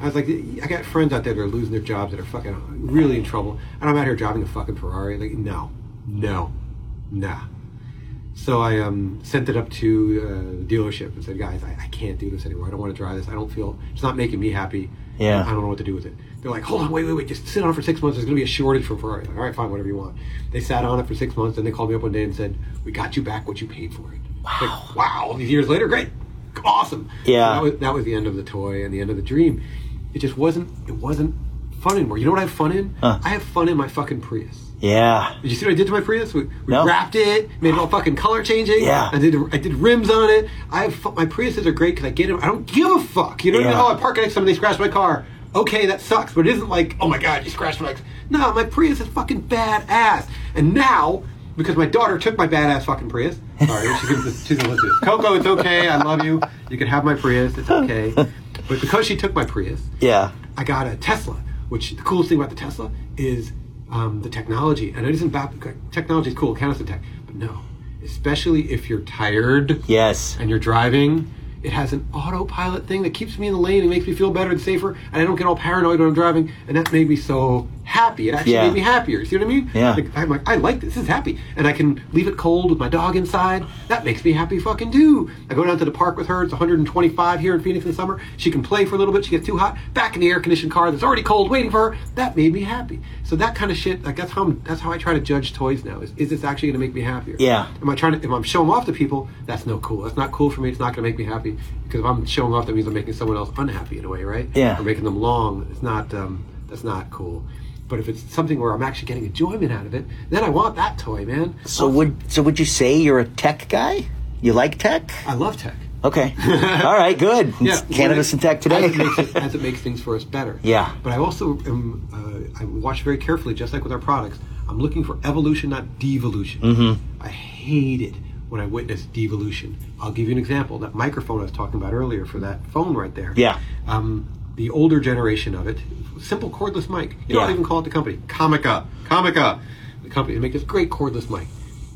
I was like, I got friends out there that are losing their jobs, that are fucking really in trouble, and I'm out here driving a fucking Ferrari. Like, no, no, nah. So I um, sent it up to uh, the dealership and said, guys, I, I can't do this anymore. I don't want to drive this. I don't feel, it's not making me happy. Yeah. I don't know what to do with it. They're like, hold on, wait, wait, wait. Just sit on it for six months. There's going to be a shortage for Ferrari. Like, all right, fine, whatever you want. They sat on it for six months and they called me up one day and said, we got you back what you paid for it. Wow. Like, wow, all these years later, great. Awesome. Yeah. So that was, that was the end of the toy and the end of the dream. It just wasn't, it wasn't fun anymore. You know what I have fun in? Huh. I have fun in my fucking Prius. Yeah. Did you see what I did to my Prius? We, we no. wrapped it, made it all fucking color changing. Yeah. I did I did rims on it. I have, my Priuses are great because I get them. I don't give a fuck. You know what yeah. I mean? Oh, I park next to them and they scratch my car. Okay, that sucks, but it isn't like, oh my God, you scratched my... No, my Prius is fucking badass. And now, because my daughter took my badass fucking Prius. Sorry, she's gonna listen to this. Coco, it's okay. I love you. You can have my Prius. It's okay. But because she took my Prius, yeah, I got a Tesla, which the coolest thing about the Tesla is... Um, the technology, and it isn't bad. Technology is cool, cannabis and tech, but no, especially if you're tired. Yes. And you're driving, it has an autopilot thing that keeps me in the lane and makes me feel better and safer, and I don't get all paranoid when I'm driving, and that made me so happy. It actually yeah. made me happier. See what I mean? Yeah. Like, I'm like, I like this. This is happy, and I can leave it cold with my dog inside. That makes me happy, fucking too. I go down to the park with her. It's one hundred twenty-five here in Phoenix in the summer. She can play for a little bit. She gets too hot. Back in the air-conditioned car that's already cold, waiting for her. That made me happy. So that kind of shit. Like that's how I'm, that's how I try to judge toys now. Is is this actually going to make me happier? Yeah. Am I trying to? If I'm showing off to people, that's no cool. That's not cool for me. It's not going to make me happy because if I'm showing off, that means I'm making someone else unhappy in a way, right? Yeah. Or making them long. It's not. Um, that's not cool. But if it's something where I'm actually getting enjoyment out of it, then I want that toy, man. So awesome. would so would you say you're a tech guy? You like tech? I love tech. Okay. All right, good. Yeah, Cannabis and Tech Today. As it, makes it, as it makes things for us better. Yeah. But I also am, uh, I watch very carefully, just like with our products. I'm looking for evolution, not devolution. Mm-hmm. I hate it when I witness devolution. I'll give you an example. That microphone I was talking about earlier for that phone right there. Yeah. Um, the older generation of it, simple cordless mic. You yeah. don't even call it the company. Comica. Comica. The company. They make this great cordless mic.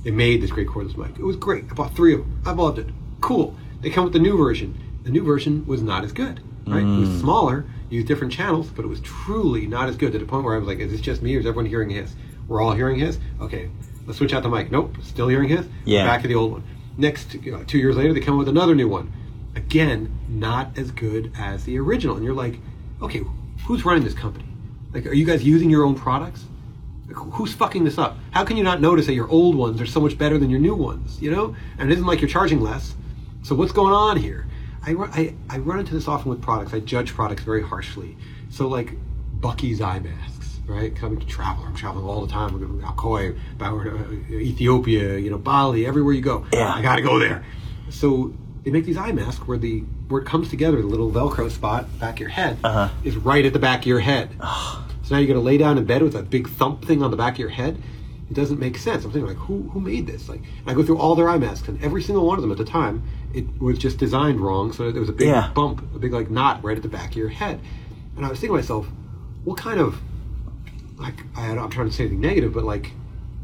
They made this great cordless mic. It was great. I bought three of them. I loved it. Cool. They come with the new version. The new version was not as good. Right? Mm. It was smaller, used different channels, but it was truly not as good to the point where I was like, is this just me or is everyone hearing his? We're all hearing his? Okay. Let's switch out the mic. Nope. Still hearing his? Yeah. Back to the old one. Next, you know, two years later, they come with another new one. Again, not as good as the original. And you're like, okay, who's running this company? Like, are you guys using your own products? Like, who's fucking this up? How can you not notice that your old ones are so much better than your new ones, you know? And it isn't like you're charging less. So what's going on here? I, I, I run into this often with products. I judge products very harshly. So like Bucky's eye masks, right? Coming to travel. I'm traveling all the time. We're going to Alcoy, Bauer, Ethiopia, you know, Bali, everywhere you go. Yeah. I got to go there. So... they make these eye masks where the where it comes together, the little Velcro spot back of your head uh-huh. is right at the back of your head. Ugh. So now you're going to lay down in bed with that big thump thing on the back of your head. It doesn't make sense. I'm thinking, like, who who made this? Like, and I go through all their eye masks, and every single one of them at the time, it was just designed wrong, so there was a big yeah. bump, a big, like, knot right at the back of your head. And I was thinking to myself, what kind of, like, I, I'm trying to say anything negative, but, like,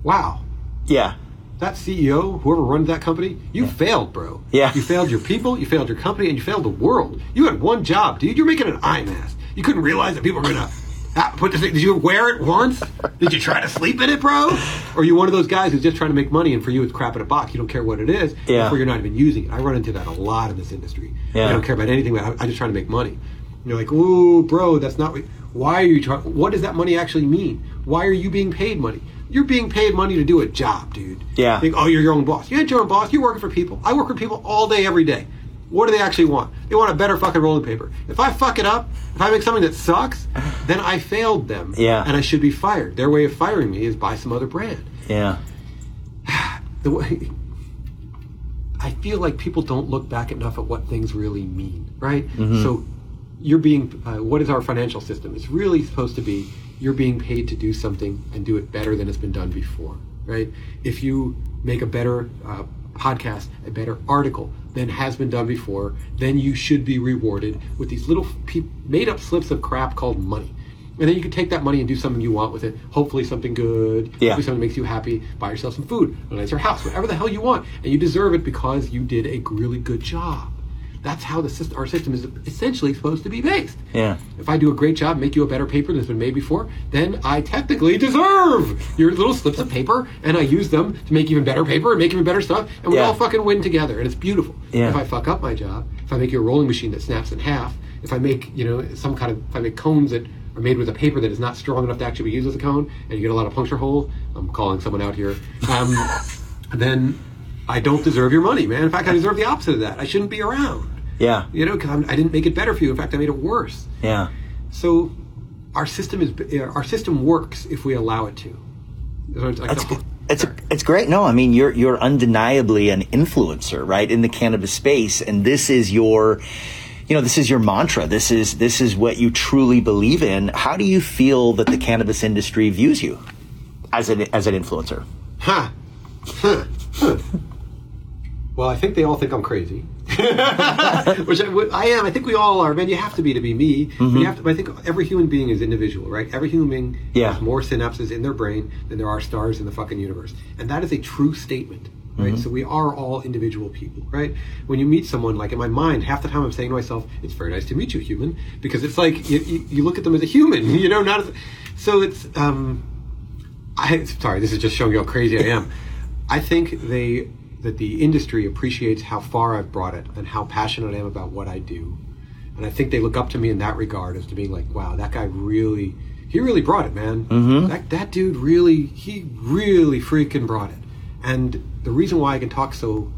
wow. Yeah. that C E O, whoever runs that company, you yeah. failed, bro. Yeah. You failed your people, you failed your company, and you failed the world. You had one job, dude. You're making an eye mask. You couldn't realize that people were going to put this thing. Did you wear it once? Did you try to sleep in it, bro? Or are you one of those guys who's just trying to make money, and for you it's crap in a box. You don't care what it is. Yeah. Therefore, you're not even using it. I run into that a lot in this industry. Yeah. I don't care about anything. I'm just trying to make money. And you're like, ooh, bro, that's not what... Why are you trying? What does that money actually mean? Why are you being paid money? You're being paid money to do a job, dude. Yeah. Think, oh, you're your own boss. You ain't your own boss. You're working for people. I work with people all day, every day. What do they actually want? They want a better fucking rolling paper. If I fuck it up, if I make something that sucks, then I failed them. Yeah. And I should be fired. Their way of firing me is buy some other brand. Yeah. The way... I feel like people don't look back enough at what things really mean, right? Mm-hmm. So... You're being, uh, what is our financial system? It's really supposed to be, you're being paid to do something and do it better than it's been done before, right? If you make a better uh, podcast, a better article than has been done before, then you should be rewarded with these little pe- made up slips of crap called money. And then you can take that money and do something you want with it. Hopefully something good, yeah. hopefully something that makes you happy, buy yourself some food, a nicer house, whatever the hell you want. And you deserve it because you did a really good job. That's how the system, our system is essentially supposed to be based. Yeah. If I do a great job, make you a better paper that's been made before, then I technically deserve your little slips of paper, and I use them to make even better paper and make even better stuff, and we yeah. all fucking win together, and it's beautiful. Yeah. If I fuck up my job, if I make you a rolling machine that snaps in half, if I make, you know, some kind of, if I make cones that are made with a paper that is not strong enough to actually be used as a cone, and you get a lot of puncture holes, I'm calling someone out here, um, then I don't deserve your money, man. In fact, I deserve the opposite of that. I shouldn't be around. Yeah. You know, because I didn't make it better for you. In fact, I made it worse. Yeah. So our system is our system works if we allow it to. It's like That's the, it's, a, it's great. No, I mean, you're you're undeniably an influencer, right, in the cannabis space, and this is your, you know, this is your mantra. This is this is what you truly believe in. How do you feel that the cannabis industry views you as an as an influencer? Huh. Huh. Huh. Well, I think they all think I'm crazy. Which I, I am. I think we all are, man. You have to be to be me. Mm-hmm. You have to, but I think every human being is individual, right? Every human being yeah. has more synapses in their brain than there are stars in the fucking universe. And that is a true statement, right? Mm-hmm. So we are all individual people, right? When you meet someone, like in my mind, half the time I'm saying to myself, it's very nice to meet you, human. Because it's like, you, you, you look at them as a human, you know? Not as, so it's, um, I, sorry, this is just showing you how crazy I am. I think they... that the industry appreciates how far I've brought it and how passionate I am about what I do. And I think they look up to me in that regard as to being like, wow, that guy really, he really brought it, man. Mm-hmm. That, that dude really, he really freaking brought it. And the reason why I can talk so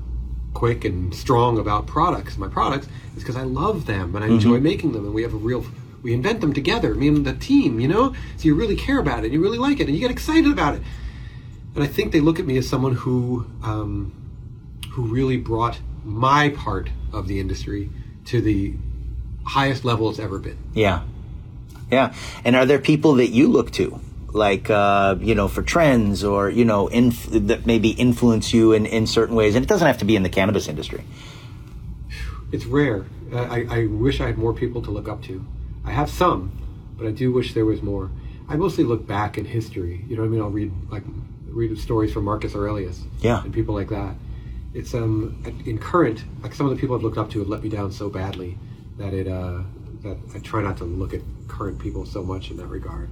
quick and strong about products, my products, is because I love them and I mm-hmm. enjoy making them, and we have a real... We invent them together, me and the team, you know? So you really care about it, you really like it, and you get excited about it. And I think they look at me as someone who... Um, who really brought my part of the industry to the highest level it's ever been. Yeah. Yeah. And are there people that you look to, like, uh, you know, for trends or, you know, inf- that maybe influence you in, in certain ways? And it doesn't have to be in the cannabis industry. It's rare. I, I wish I had more people to look up to. I have some, but I do wish there was more. I mostly look back in history. You know what I mean? I'll read, like, read stories from Marcus Aurelius yeah. and people like that. It's um in current, like some of the people I've looked up to have let me down so badly that it uh that I try not to look at current people so much in that regard.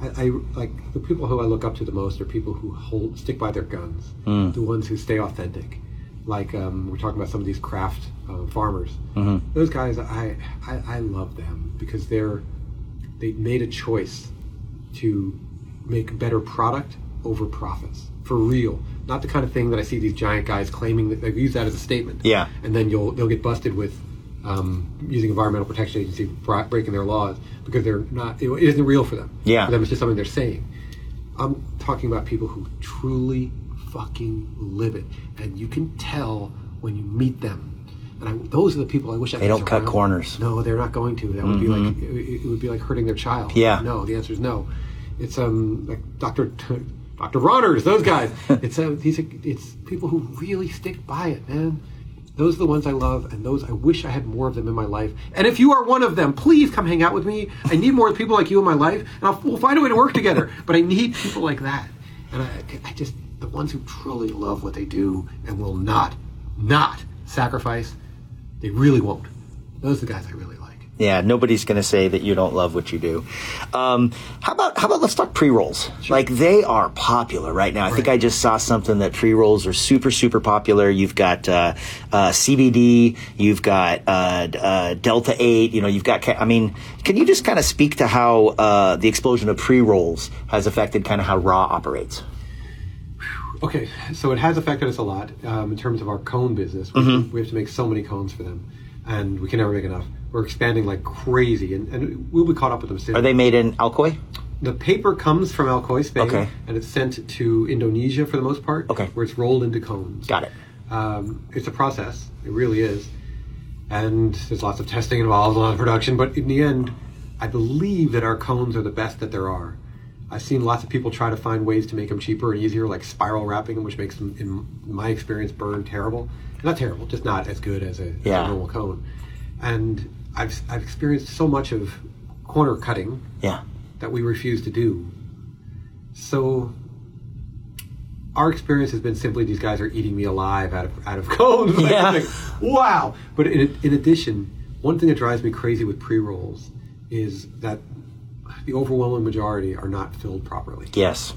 I, I like the people who I look up to the most are people who hold stick by their guns, mm. the ones who stay authentic. Like um, we're talking about some of these craft uh, farmers. Mm-hmm. Those guys, I, I I love them because they're they made a choice to make better product over profits for real. Not the kind of thing that I see these giant guys claiming that they've used that as a statement. Yeah. And then you'll they'll get busted with um, using Environmental Protection Agency, breaking their laws because they're not. It isn't real for them. Yeah. For them, it's just something they're saying. I'm talking about people who truly fucking live it, and you can tell when you meet them. And I, those are the people I wish I could. They don't cut corners. No, they're not going to. That would mm-hmm. be like it, it would be like hurting their child. Yeah. No, the answer is no. It's um like Doctor T- Doctor Runners, those guys. It's a, these are, it's people who really stick by it, man. Those are the ones I love, and those I wish I had more of them in my life. And if you are one of them, please come hang out with me. I need more people like you in my life, and I'll, we'll find a way to work together. But I need people like that. And I, I just, the ones who truly love what they do and will not, not sacrifice, they really won't. Those are the guys I really like. Yeah, nobody's going to say that you don't love what you do. Um, how about how about let's talk pre-rolls? Sure. Like, they are popular right now. I right. think I just saw something that pre-rolls are super, super popular. You've got uh, uh, C B D, you've got uh, uh, Delta eight, you know, you've got, I mean, can you just kind of speak to how uh, the explosion of pre-rolls has affected kind of how Raw operates? Okay, so it has affected us a lot um, in terms of our cone business. We, mm-hmm. we have to make so many cones for them, and we can never make enough. We're expanding like crazy, and, and we'll be caught up with them soon. Are they made in Alcoy? The paper comes from Alcoy, Spain, okay. and it's sent to Indonesia for the most part, okay. where it's rolled into cones. Got it. Um, it's a process. It really is. And there's lots of testing involved, a lot of production, but in the end, I believe that our cones are the best that there are. I've seen lots of people try to find ways to make them cheaper and easier, like spiral wrapping them, which makes them, in my experience, burn terrible. Not terrible, just not as good as a, yeah. as a normal cone. And I've I've experienced so much of corner cutting yeah. that we refuse to do. So our experience has been simply these guys are eating me alive out of out of cones. Yeah. Like, wow! But in in addition, one thing that drives me crazy with pre-rolls is that the overwhelming majority are not filled properly. Yes.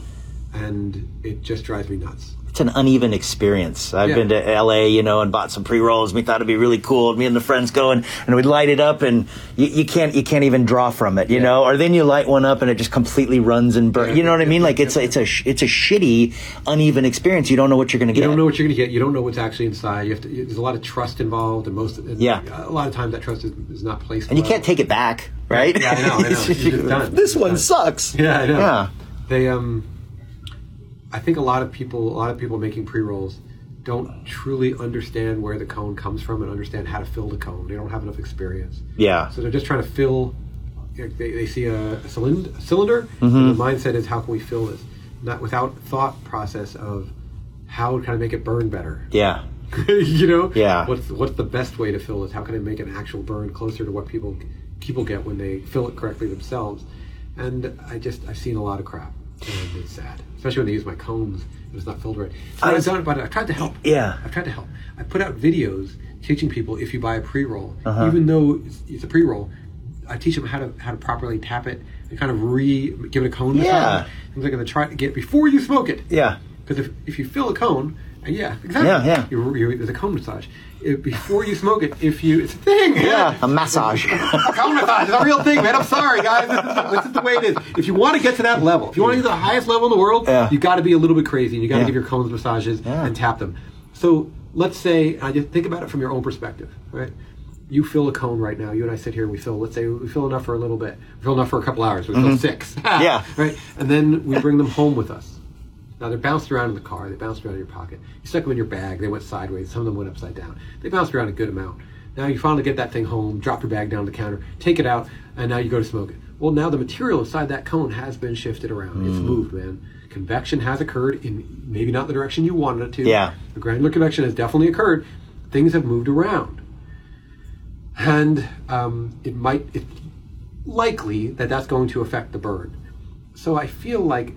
And it just drives me nuts. It's an uneven experience. I've yeah. been to L A, you know, and bought some pre-rolls. We thought it'd be really cool. Me and the friends go and, and we'd light it up, and you, you can't you can't even draw from it, you yeah. know. Or then you light one up and it just completely runs and burns. Yeah. You know what I mean? Like it's a, it's a it's a shitty, uneven experience. You don't know what you're going to get. You don't know what you're going to get. You don't know what's actually inside. You have to. There's a lot of trust involved, and most and yeah. a lot of times that trust is, is not placed. And well. You can't take it back, right? Yeah, I know. I know. It's just done. This it's one done. Sucks. Yeah, I know. Yeah. They um. I think a lot of people, a lot of people making pre-rolls don't truly understand where the cone comes from and understand how to fill the cone. They don't have enough experience. Yeah. So they're just trying to fill, you know, they, they see a, a cylind- cylinder, mm-hmm. and the mindset is how can we fill this? Not without thought process of how can I make it burn better? Yeah. You know? Yeah. What's, what's the best way to fill this? How can I make an actual burn closer to what people people get when they fill it correctly themselves? And I just, I've seen a lot of crap. And it's sad, especially when they use my cones and it's not filled right. So I've done about it. I've tried to help. Yeah, I've tried to help. I put out videos teaching people if you buy a pre-roll, uh-huh. even though it's, it's a pre-roll, I teach them how to how to properly tap it and kind of re give it a cone. Yeah, things they're going to try to get before you smoke it. Yeah, because if if you fill a cone, and yeah, exactly. Yeah, yeah. You're, you're, there's a cone massage if, before you smoke it. If you, it's a thing. Yeah, yeah. A massage. A cone massage is a real thing, man. I'm sorry, guys. This is, this is the way it is. If you want to get to that level, if you want to get to the highest level in the world, yeah. you got to be a little bit crazy, and you got to yeah. give your cones massages yeah. and tap them. So let's say, I just think about it from your own perspective, right? You fill a cone right now. You and I sit here and we fill, let's say we fill enough for a little bit. We fill enough for a couple hours. We fill mm-hmm. six. Yeah. Right? And then we bring them home with us. Now, they bounced around in the car. They bounced around in your pocket. You stuck them in your bag. They went sideways. Some of them went upside down. They bounced around a good amount. Now, you finally get that thing home, drop your bag down the counter, take it out, and now you go to smoke it. Well, now the material inside that cone has been shifted around. Mm. It's moved, man. Convection has occurred in maybe not the direction you wanted it to. Yeah. The granular convection has definitely occurred. Things have moved around. And um, it might, it's likely that that's going to affect the burn. So I feel like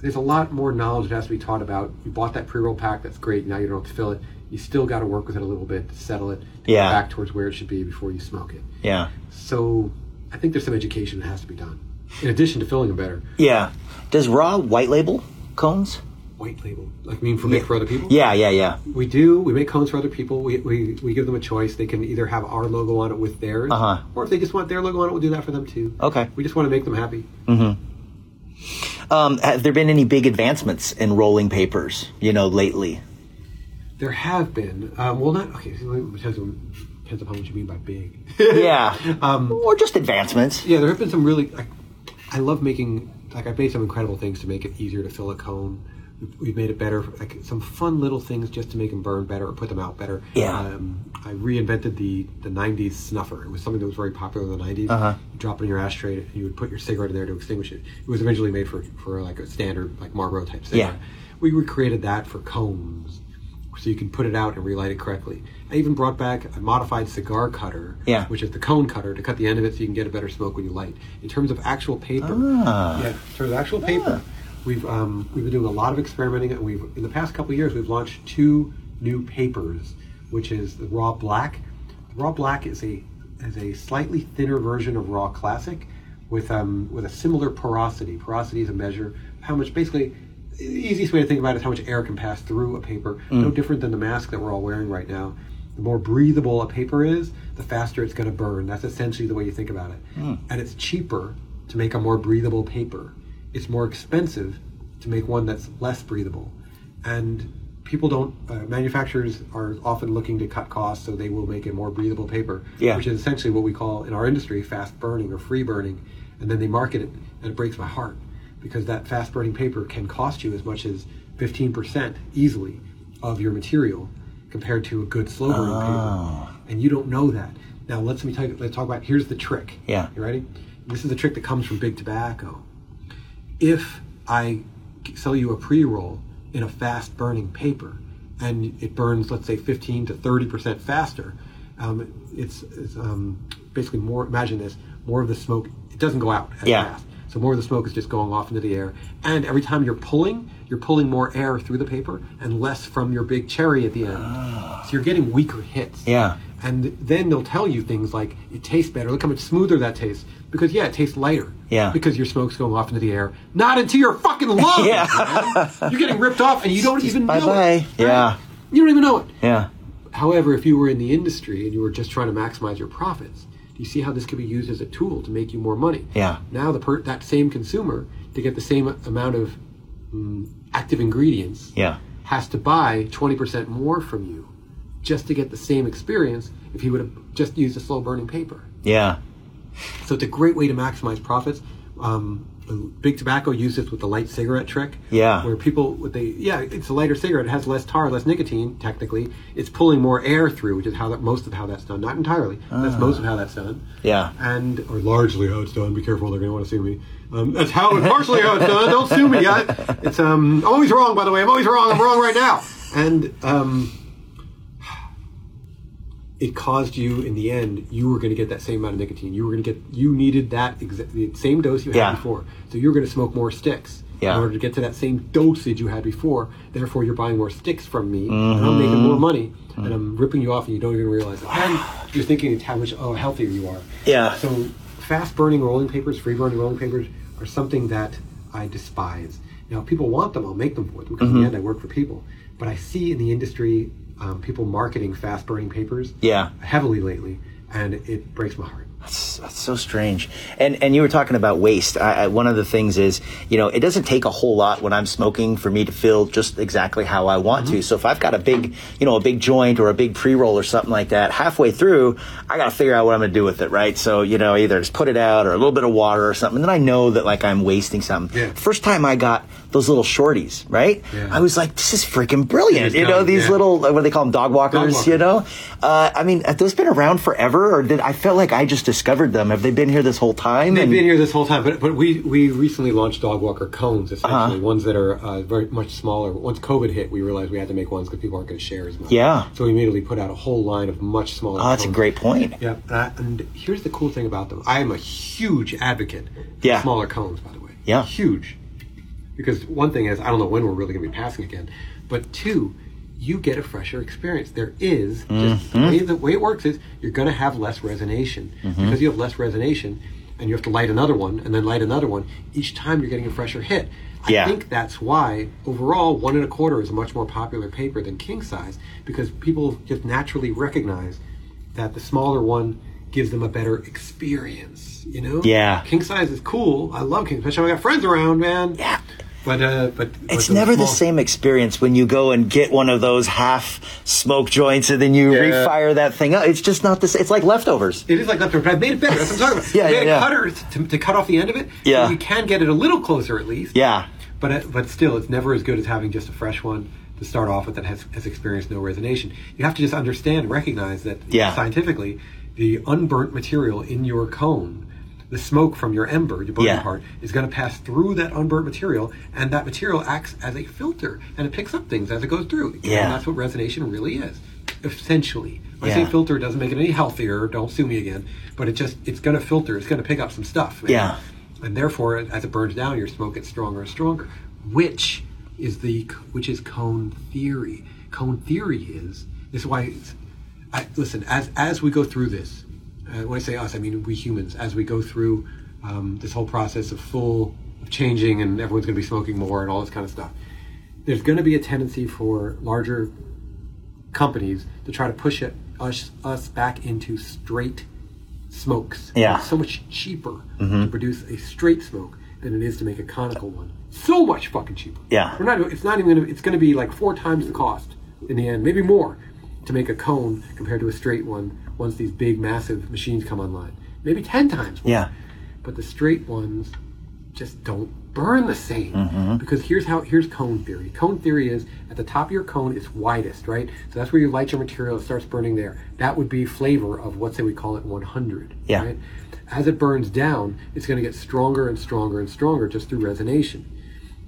there's a lot more knowledge that has to be taught about. You bought that pre-roll pack, that's great, now you don't have to fill it. You still got to work with it a little bit to settle it, to yeah. get back towards where it should be before you smoke it. Yeah. So I think there's some education that has to be done, in addition to filling them better. Yeah. Does Raw white label cones? White label? Like, mean for yeah. make for other people? Yeah, yeah, yeah. We do. We make cones for other people. We we, we give them a choice. They can either have our logo on it with theirs, uh-huh. or if they just want their logo on it, we'll do that for them too. Okay. We just want to make them happy. Mm-hmm. Um, have there been any big advancements in rolling papers, you know, lately? There have been. Um, well, not, okay, depends upon what you mean by big. Yeah. um, or just advancements. Yeah, there have been some really, I, I love making, like, I've made some incredible things to make it easier to fill a cone. We've, we've made it better, like some fun little things just to make them burn better or put them out better. Yeah. Um, I reinvented the, the nineties snuffer. It was something that was very popular in the nineties. Uh-huh. You drop it in your ashtray, and you would put your cigarette in there to extinguish it. It was eventually made for, for like a standard, like Marlboro type cigarette. Yeah. We recreated that for cones, so you can put it out and relight it correctly. I even brought back a modified cigar cutter, yeah. which is the cone cutter, to cut the end of it so you can get a better smoke when you light. In terms of actual paper, ah. yeah, in terms of actual paper, ah. We've um, we've been doing a lot of experimenting, and we've in the past couple of years we've launched two new papers, which is the Raw Black. The Raw Black is a is a slightly thinner version of Raw Classic, with um with a similar porosity. Porosity is a measure of how much, basically, the easiest way to think about it is how much air can pass through a paper. Mm. No different than the mask that we're all wearing right now. The more breathable a paper is, the faster it's going to burn. That's essentially the way you think about it. Mm. And it's cheaper to make a more breathable paper. It's more expensive to make one that's less breathable. And people don't, uh, manufacturers are often looking to cut costs, so they will make a more breathable paper, yeah. which is essentially what we call in our industry fast burning or free burning. And then they market it, and it breaks my heart, because that fast burning paper can cost you as much as fifteen percent easily of your material compared to a good slow burning oh. paper. And you don't know that. Now let's, let me tell you, let's talk about, here's the trick. Yeah. You ready? This is the trick that comes from big tobacco. If I sell you a pre-roll in a fast burning paper and it burns, let's say, fifteen to thirty percent faster, um, it's, it's um, basically more, imagine this, more of the smoke, it doesn't go out as yeah. fast. So more of the smoke is just going off into the air. And every time you're pulling, you're pulling more air through the paper and less from your big cherry at the end. Oh. So you're getting weaker hits. Yeah. And then they'll tell you things like, it tastes better. Look how much smoother that tastes. Because, yeah, it tastes lighter. Yeah. Because your smoke's going off into the air. Not into your fucking lungs. yeah. Right? You're getting ripped off and you don't even bye know bye. it. Bye-bye. Right? Yeah. You don't even know it. Yeah. However, if you were in the industry and you were just trying to maximize your profits, you see how this could be used as a tool to make you more money. Yeah. Now the per- that same consumer, to get the same amount of mm, active ingredients, yeah. has to buy twenty percent more from you, just to get the same experience if he would have just used a slow burning paper. Yeah. So it's a great way to maximize profits. Um, big tobacco used this with the light cigarette trick. Yeah. Where people, what they, yeah, it's a lighter cigarette. It has less tar, less nicotine, technically. It's pulling more air through, which is how that, most of how that's done. Not entirely. Uh, that's most of how that's done. Yeah. And, or largely how it's done. Be careful, they're going to want to sue me. Um, that's how, partially how it's done. Don't sue me, guys. It's um, always wrong, by the way. I'm always wrong. I'm wrong right now. And, um... it caused you, in the end, you were going to get that same amount of nicotine. You were going to get, you needed that exact, the same dose you had yeah. before. So you were going to smoke more sticks yeah. in order to get to that same dosage you had before. Therefore, you're buying more sticks from me, mm-hmm. and I'm making more money, mm-hmm. and I'm ripping you off, and you don't even realize it. And you're thinking how much oh, healthier you are. Yeah. So fast-burning rolling papers, free-burning rolling papers, are something that I despise. Now, if people want them, I'll make them for them, because mm-hmm. in the end, I work for people. But I see in the industry... Um, people marketing fast burning papers yeah. heavily lately, and it breaks my heart. That's, that's so strange. And and you were talking about waste. I, I, one of the things is, you know, it doesn't take a whole lot when I'm smoking for me to feel just exactly how I want mm-hmm. to. So if I've got a big, you know, a big joint or a big pre-roll or something like that, halfway through, I got to figure out what I'm going to do with it, right? So, you know, either just put it out or a little bit of water or something. And then I know that, like, I'm wasting something. Yeah. First time I got those little shorties, right? Yeah. I was like, this is freaking brilliant. You know, these yeah. little, what do they call them? Dog walkers, Dog walkers. You know? Uh, I mean, have those been around forever? Or did I felt like I just discovered them? Have they been here this whole time? They've and, been here this whole time, but but we, we recently launched dog walker cones, essentially, uh-huh. ones that are uh, very much smaller. Once COVID hit, we realized we had to make ones because people aren't going to share as much. Yeah. So we immediately put out a whole line of much smaller oh, that's cones. A great point. Yeah, and, I, and here's the cool thing about them. I am a huge advocate for yeah. smaller cones, by the way. Yeah. Huge. Because one thing is, I don't know when we're really going to be passing again, but two, you get a fresher experience. There is, mm-hmm. just the way, the way it works is, you're going to have less resonation. Mm-hmm. Because you have less resonation, and you have to light another one, and then light another one, each time you're getting a fresher hit. I yeah. think that's why, overall, one and a quarter is a much more popular paper than king size, because people just naturally recognize that the smaller one gives them a better experience, you know? Yeah. King size is cool. I love king, especially when I got friends around, man. Yeah. But, uh, but it's but never small. The same experience when you go and get one of those half smoke joints and then you yeah. refire that thing up. It's just not this. It's like leftovers. It is like leftovers. But I made it better. That's what I'm talking about. yeah, I made yeah, a yeah. cutter to, to cut off the end of it. Yeah, so you can get it a little closer at least. Yeah, but uh, but still, it's never as good as having just a fresh one to start off with that has, has experienced no resonation. You have to just understand, recognize that yeah. scientifically, the unburnt material in your cone, the smoke from your ember, your burning yeah. part, is going to pass through that unburnt material, and that material acts as a filter, and it picks up things as it goes through. Yeah. And that's what resonation really is, essentially. When yeah. I say filter, it doesn't make it any healthier, don't sue me again, but it just, it's going to filter, it's going to pick up some stuff. Man. Yeah. And therefore, as it burns down, your smoke gets stronger and stronger. which is the which is cone theory. Cone theory is this is why. It's, I, listen, as as we go through this, uh, when I say us, I mean we humans. As we go through um, this whole process of full of changing, and everyone's going to be smoking more and all this kind of stuff, there's going to be a tendency for larger companies to try to push it, us us back into straight smokes. Yeah, it's so much cheaper mm-hmm. to produce a straight smoke than it is to make a conical one. So much fucking cheaper. Yeah, we're not. It's not even. Gonna, it's going to be like four times the cost in the end, maybe more, to make a cone compared to a straight one once these big, massive machines come online. Maybe ten times more. Yeah. But the straight ones just don't burn the same. Mm-hmm. Because here's how here's cone theory. Cone theory is at the top of your cone it's widest, right? So that's where you light your material, it starts burning there. That would be flavor of, what say we call it one hundred. Yeah. Right? As it burns down, it's going to get stronger and stronger and stronger just through resonation.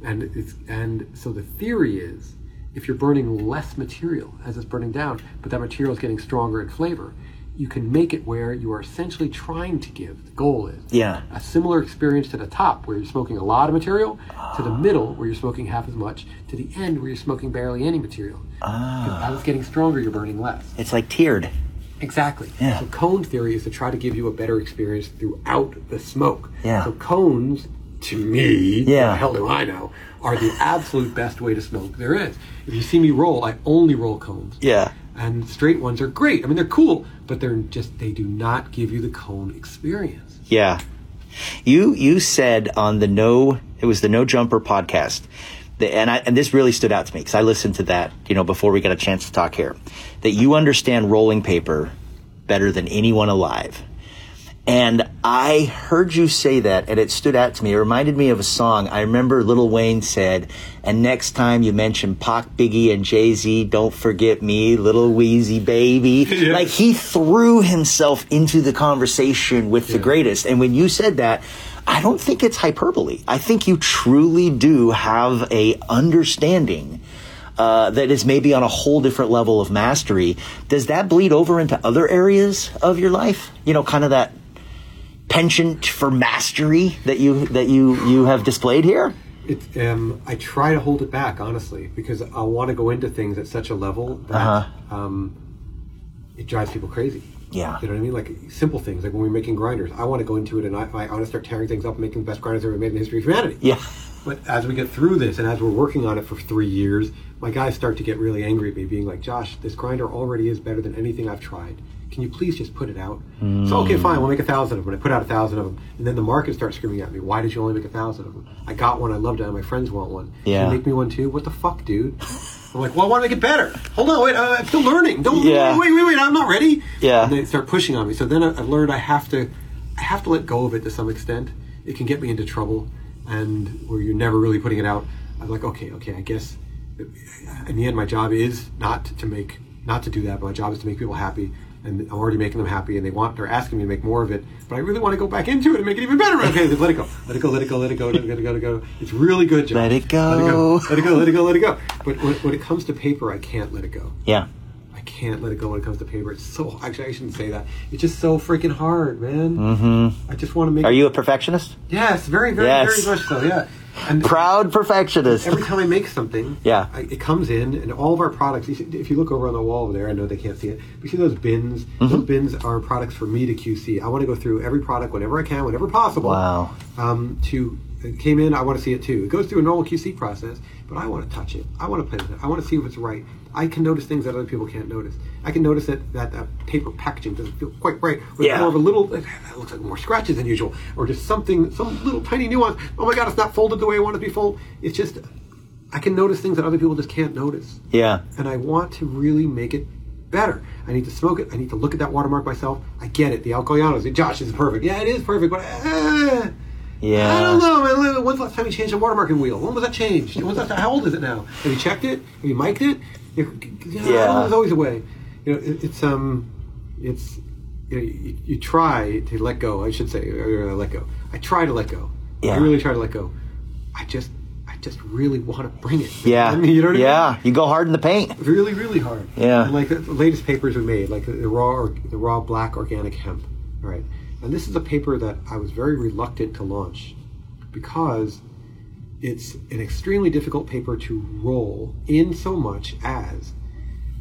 And it's and so the theory is, if you're burning less material as it's burning down, but that material is getting stronger in flavor, you can make it where you are essentially trying to give, the goal is, yeah, a similar experience to the top where you're smoking a lot of material, uh, to the middle where you're smoking half as much, to the end where you're smoking barely any material. Uh, as it's getting stronger, you're burning less. It's like tiered. Exactly. Yeah. So cone theory is to try to give you a better experience throughout the smoke. Yeah. So cones, to me, yeah, the hell do I know, are the absolute best way to smoke there is. If you see me roll, I only roll cones. Yeah. And straight ones are great. I mean, they're cool, but they're just, they do not give you the cone experience. Yeah. You you said on the no, it was the No Jumper podcast, the, and I and this really stood out to me because I listened to that, you know, before we got a chance to talk here, that you understand rolling paper better than anyone alive. And I heard you say that, and it stood out to me. It reminded me of a song. I remember Lil Wayne said, and next time you mention Pac, Biggie, and Jay-Z, don't forget me, Little Wheezy Baby. Yeah. Like, he threw himself into the conversation with yeah. the greatest. And when you said that, I don't think it's hyperbole. I think you truly do have a understanding Uh, that is maybe on a whole different level of mastery. Does that bleed over into other areas of your life? You know, kind of that penchant for mastery that you that you you have displayed here? It, um, I try to hold it back, honestly, because I want to go into things at such a level that uh-huh. um, it drives people crazy. Yeah, you know what I mean? Like simple things, like when we're making grinders, I want to go into it and I, I want to start tearing things up and making the best grinders ever made in the history of humanity. Yeah. But as we get through this and as we're working on it for three years, my guys start to get really angry at me, being like, Josh, this grinder already is better than anything I've tried. Can you please just put it out? Mm. So, okay, fine, we'll make a thousand of them. I put out a thousand of them. And then the market starts screaming at me, why did you only make a thousand of them? I got one, I loved it, and my friends want one. Yeah. Can you make me one too? What the fuck, dude? I'm like, well, I want to make it better. Hold on, wait, uh, I'm still learning. Don't, yeah. wait, wait, wait, I'm not ready. Yeah. And they start pushing on me. So then I've learned I have to, I have to let go of it to some extent. It can get me into trouble. And where you're never really putting it out, I'm like, okay, okay, I guess in the end my job is not to make, not to do that, but my job is to make people happy, and I'm already making them happy, and they want, they're asking me to make more of it, but I really want to go back into it and make it even better. Okay, let it go, let it go, let it go, let it go, let it go, let it go, let it go. It's really good, John. Let it go. Let it go, let it go, let it go. But when, when it comes to paper, I can't let it go. Yeah. I can't let it go when it comes to paper. It's so, actually, I shouldn't say that. It's just so freaking hard, man. Mm-hmm. I just want to make... Are you a perfectionist? Yes, very, very, yes. very much so, yeah. And proud perfectionist. Every time I make something, yeah, I, it comes in, and all of our products, if you look over on the wall over there, I know they can't see it, but you see those bins? Mm-hmm. Those bins are products for me to Q C. I want to go through every product whenever I can, whenever possible. Wow. Um, to... It came in, I want to see it too. It goes through a normal Q C process, but I want to touch it. I want to play with it. I want to see if it's right. I can notice things that other people can't notice. I can notice that that, that paper packaging doesn't feel quite right. Or yeah. more of a little, that looks like more scratches than usual. Or just something, some little tiny nuance. Oh my God, it's not folded the way I want it to be folded. It's just, I can notice things that other people just can't notice. Yeah. And I want to really make it better. I need to smoke it. I need to look at that watermark myself. I get it. The Alcoyanos, Josh is perfect. Yeah, it is perfect, but... Ah. Yeah. I don't know. When's the last time you changed the watermarking wheel? When was that changed? When's that, how old is it now? Have you checked it? Have you mic'd it? You know, yeah. There's always a way. You know, it, it's um, it's you, know, you, you try to let go. I should say uh, let go. I try to let go. Yeah. I really try to let go. I just, I just really want to bring it. Yeah. I mean, you know what I mean? Yeah. You go hard in the paint. Really, really hard. Yeah. And like the, the latest papers we made, like the, the raw, or, the raw black organic hemp. Right. And this is a paper that I was very reluctant to launch because it's an extremely difficult paper to roll in so much as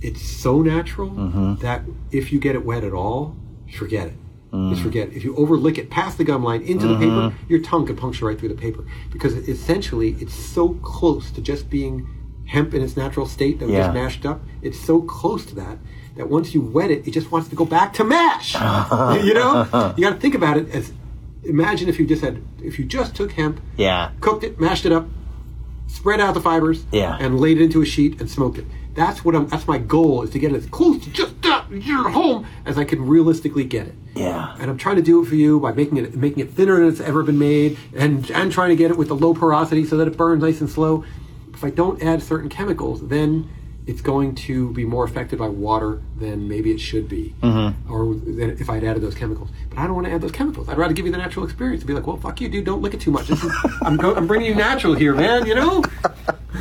it's so natural uh-huh. that if you get it wet at all, forget it. Uh-huh. Just forget it. If you overlick it past the gum line into uh-huh. the paper, your tongue could puncture right through the paper. Because essentially, it's so close to just being hemp in its natural state that we yeah. just mashed up. It's so close to that that once you wet it, it just wants to go back to mash. Uh-huh. You know? You got to think about it as... Imagine if you just had, if you just took hemp, yeah. cooked it, mashed it up, spread out the fibers, yeah. and laid it into a sheet and smoked it. That's what I'm. That's my goal, is to get it as close to just that your home as I can realistically get it. Yeah. And I'm trying to do it for you by making it making it thinner than it's ever been made, and and trying to get it with a low porosity so that it burns nice and slow. If I don't add certain chemicals, then it's going to be more affected by water than maybe it should be, mm-hmm. or than if I'd added those chemicals. But I don't want to add those chemicals. I'd rather give you the natural experience and be like, well, fuck you, dude, don't lick it too much. This is, I'm, go, I'm bringing you natural here, man, you know?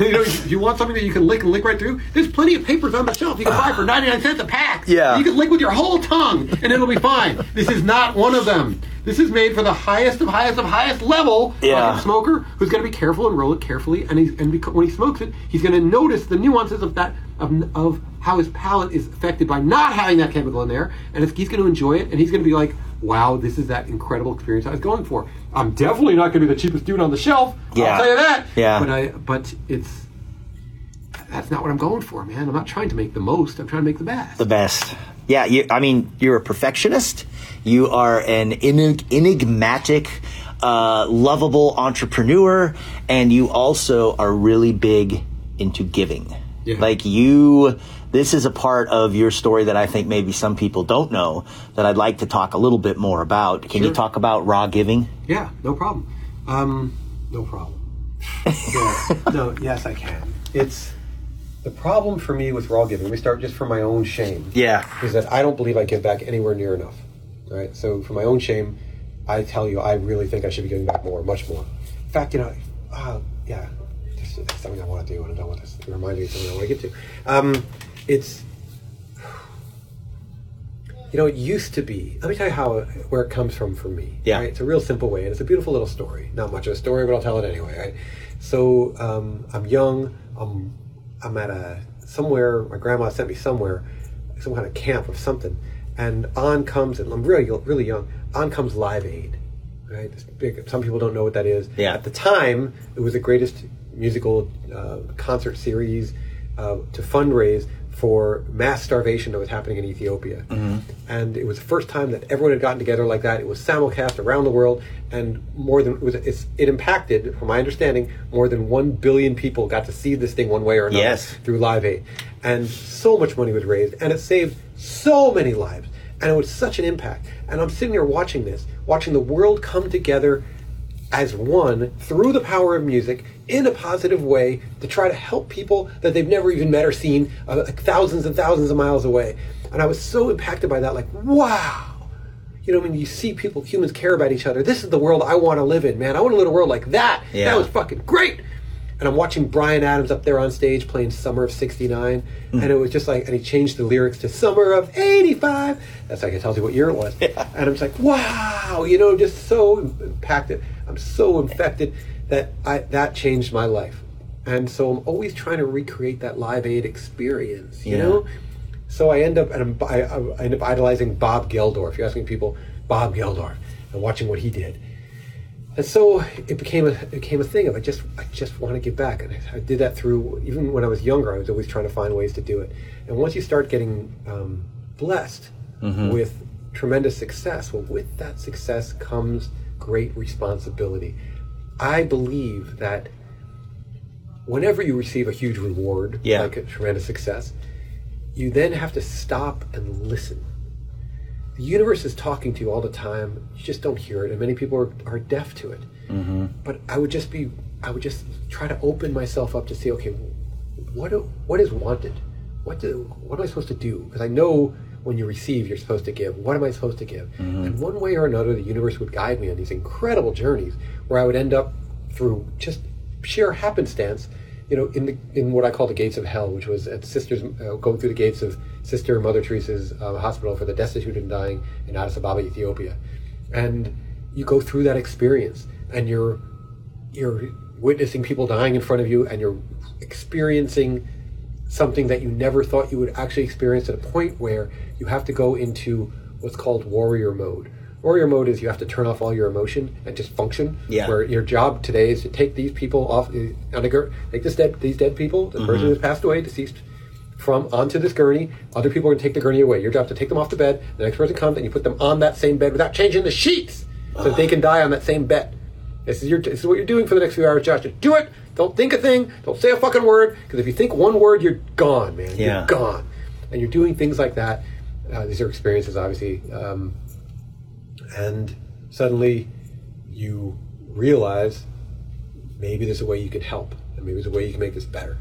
You know, you want something that you can lick and lick right through? There's plenty of papers on the shelf you can buy for ninety-nine cents a pack. Yeah. You can lick with your whole tongue, and it'll be fine. This is not one of them. This is made for the highest of highest of highest level yeah. smoker who's going to be careful and roll it carefully. And, he's, and when he smokes it, he's going to notice the nuances of that of, of how his palate is affected by not having that chemical in there. And it's, he's going to enjoy it, and he's going to be like, wow, this is that incredible experience I was going for. I'm definitely not going to be the cheapest dude on the shelf. Yeah. I'll tell you that. Yeah. But, I, but it's that's not what I'm going for, man. I'm not trying to make the most. I'm trying to make the best. The best. Yeah, you, I mean, you're a perfectionist. You are an enigmatic, uh, lovable entrepreneur, and you also are really big into giving. Yeah. Like you, this is a part of your story that I think maybe some people don't know that I'd like to talk a little bit more about. Can sure. you talk about raw giving? Yeah, no problem. Um, no problem. yeah. No, yes, I can. It's... The problem for me with raw giving, we start just from my own shame. Yeah. Is that I don't believe I give back anywhere near enough. All right. So for my own shame, I tell you, I really think I should be giving back more, much more. In fact, you know, uh, yeah, this is something I want to do and I don't want this to remind me of something I want to get to. Um, it's, you know, it used to be, let me tell you how where it comes from for me. Yeah. Right? It's a real simple way, and it's a beautiful little story. Not much of a story, but I'll tell it anyway. Right? So um, I'm young, I'm I'm at a, somewhere, my grandma sent me somewhere, some kind of camp or something, and on comes, and I'm really, really young, on comes Live Aid, right? This big, some people don't know what that is. Yeah. At the time, it was the greatest musical uh, concert series uh, to fundraise for mass starvation that was happening in Ethiopia. Mm-hmm. And it was the first time that everyone had gotten together like that. It was simulcast around the world, and more than it, was, it's, it impacted, from my understanding, more than one billion people got to see this thing one way or another yes. through Live Aid. And so much money was raised, and it saved so many lives, and it was such an impact. And I'm sitting here watching this, watching the world come together as one through the power of music in a positive way to try to help people that they've never even met or seen uh, thousands and thousands of miles away. And I was so impacted by that, like, wow. You know, when you see people, humans care about each other. This is the world I want to live in, man. I want to live in a world like that. Yeah. That was fucking great. And I'm watching Bryan Adams up there on stage playing Summer of sixty-nine. Mm-hmm. And it was just like, and he changed the lyrics to Summer of eighty-five. That's like, it tells you what year it was. Yeah. And I'm just like, wow, you know, just so impacted. I'm so infected that I, that changed my life. And so I'm always trying to recreate that Live Aid experience, you yeah. know? So I end up, and I, I end up idolizing Bob Geldof. You're asking people, Bob Geldof, and watching what he did. And so it became a it became a thing of I just I just want to give back, and I did that through even when I was younger. I was always trying to find ways to do it. And once you start getting um, blessed mm-hmm. with tremendous success, well, with that success comes great responsibility. I believe that whenever you receive a huge reward, yeah. like a tremendous success, you then have to stop and listen. The universe is talking to you all the time. You just don't hear it, and many people are, are deaf to it. Mm-hmm. But I would just be, I would just try to open myself up to see, okay, what do, what is wanted? What do, what am I supposed to do? Because I know when you receive, you're supposed to give. What am I supposed to give? Mm-hmm. And one way or another, the universe would guide me on these incredible journeys where I would end up through just sheer happenstance, you know, in the in what I call the gates of hell, which was at sisters uh, going through the gates of Sister Mother Teresa's uh, hospital for the destitute and dying in Addis Ababa, Ethiopia, and you go through that experience, and you're you're witnessing people dying in front of you, and you're experiencing something that you never thought you would actually experience, at a point where you have to go into what's called warrior mode. Warrior mode is you have to turn off all your emotion and just function. Yeah. Where your job today is to take these people off, like this dead, these dead people, the mm-hmm. person who's passed away, deceased, from onto this gurney. Other people are going to take the gurney away. Your job is to take them off the bed. The next person comes and you put them on that same bed without changing the sheets, so that they can die on that same bed. This is your. This is what you're doing for the next few hours, Josh. Just do it. Don't think a thing. Don't say a fucking word. Because if you think one word, you're gone, man. Yeah. You're gone. And you're doing things like that. Uh, these are experiences, obviously. Um, and suddenly you realize maybe there's a way you can help. And maybe there's a way you can make this better.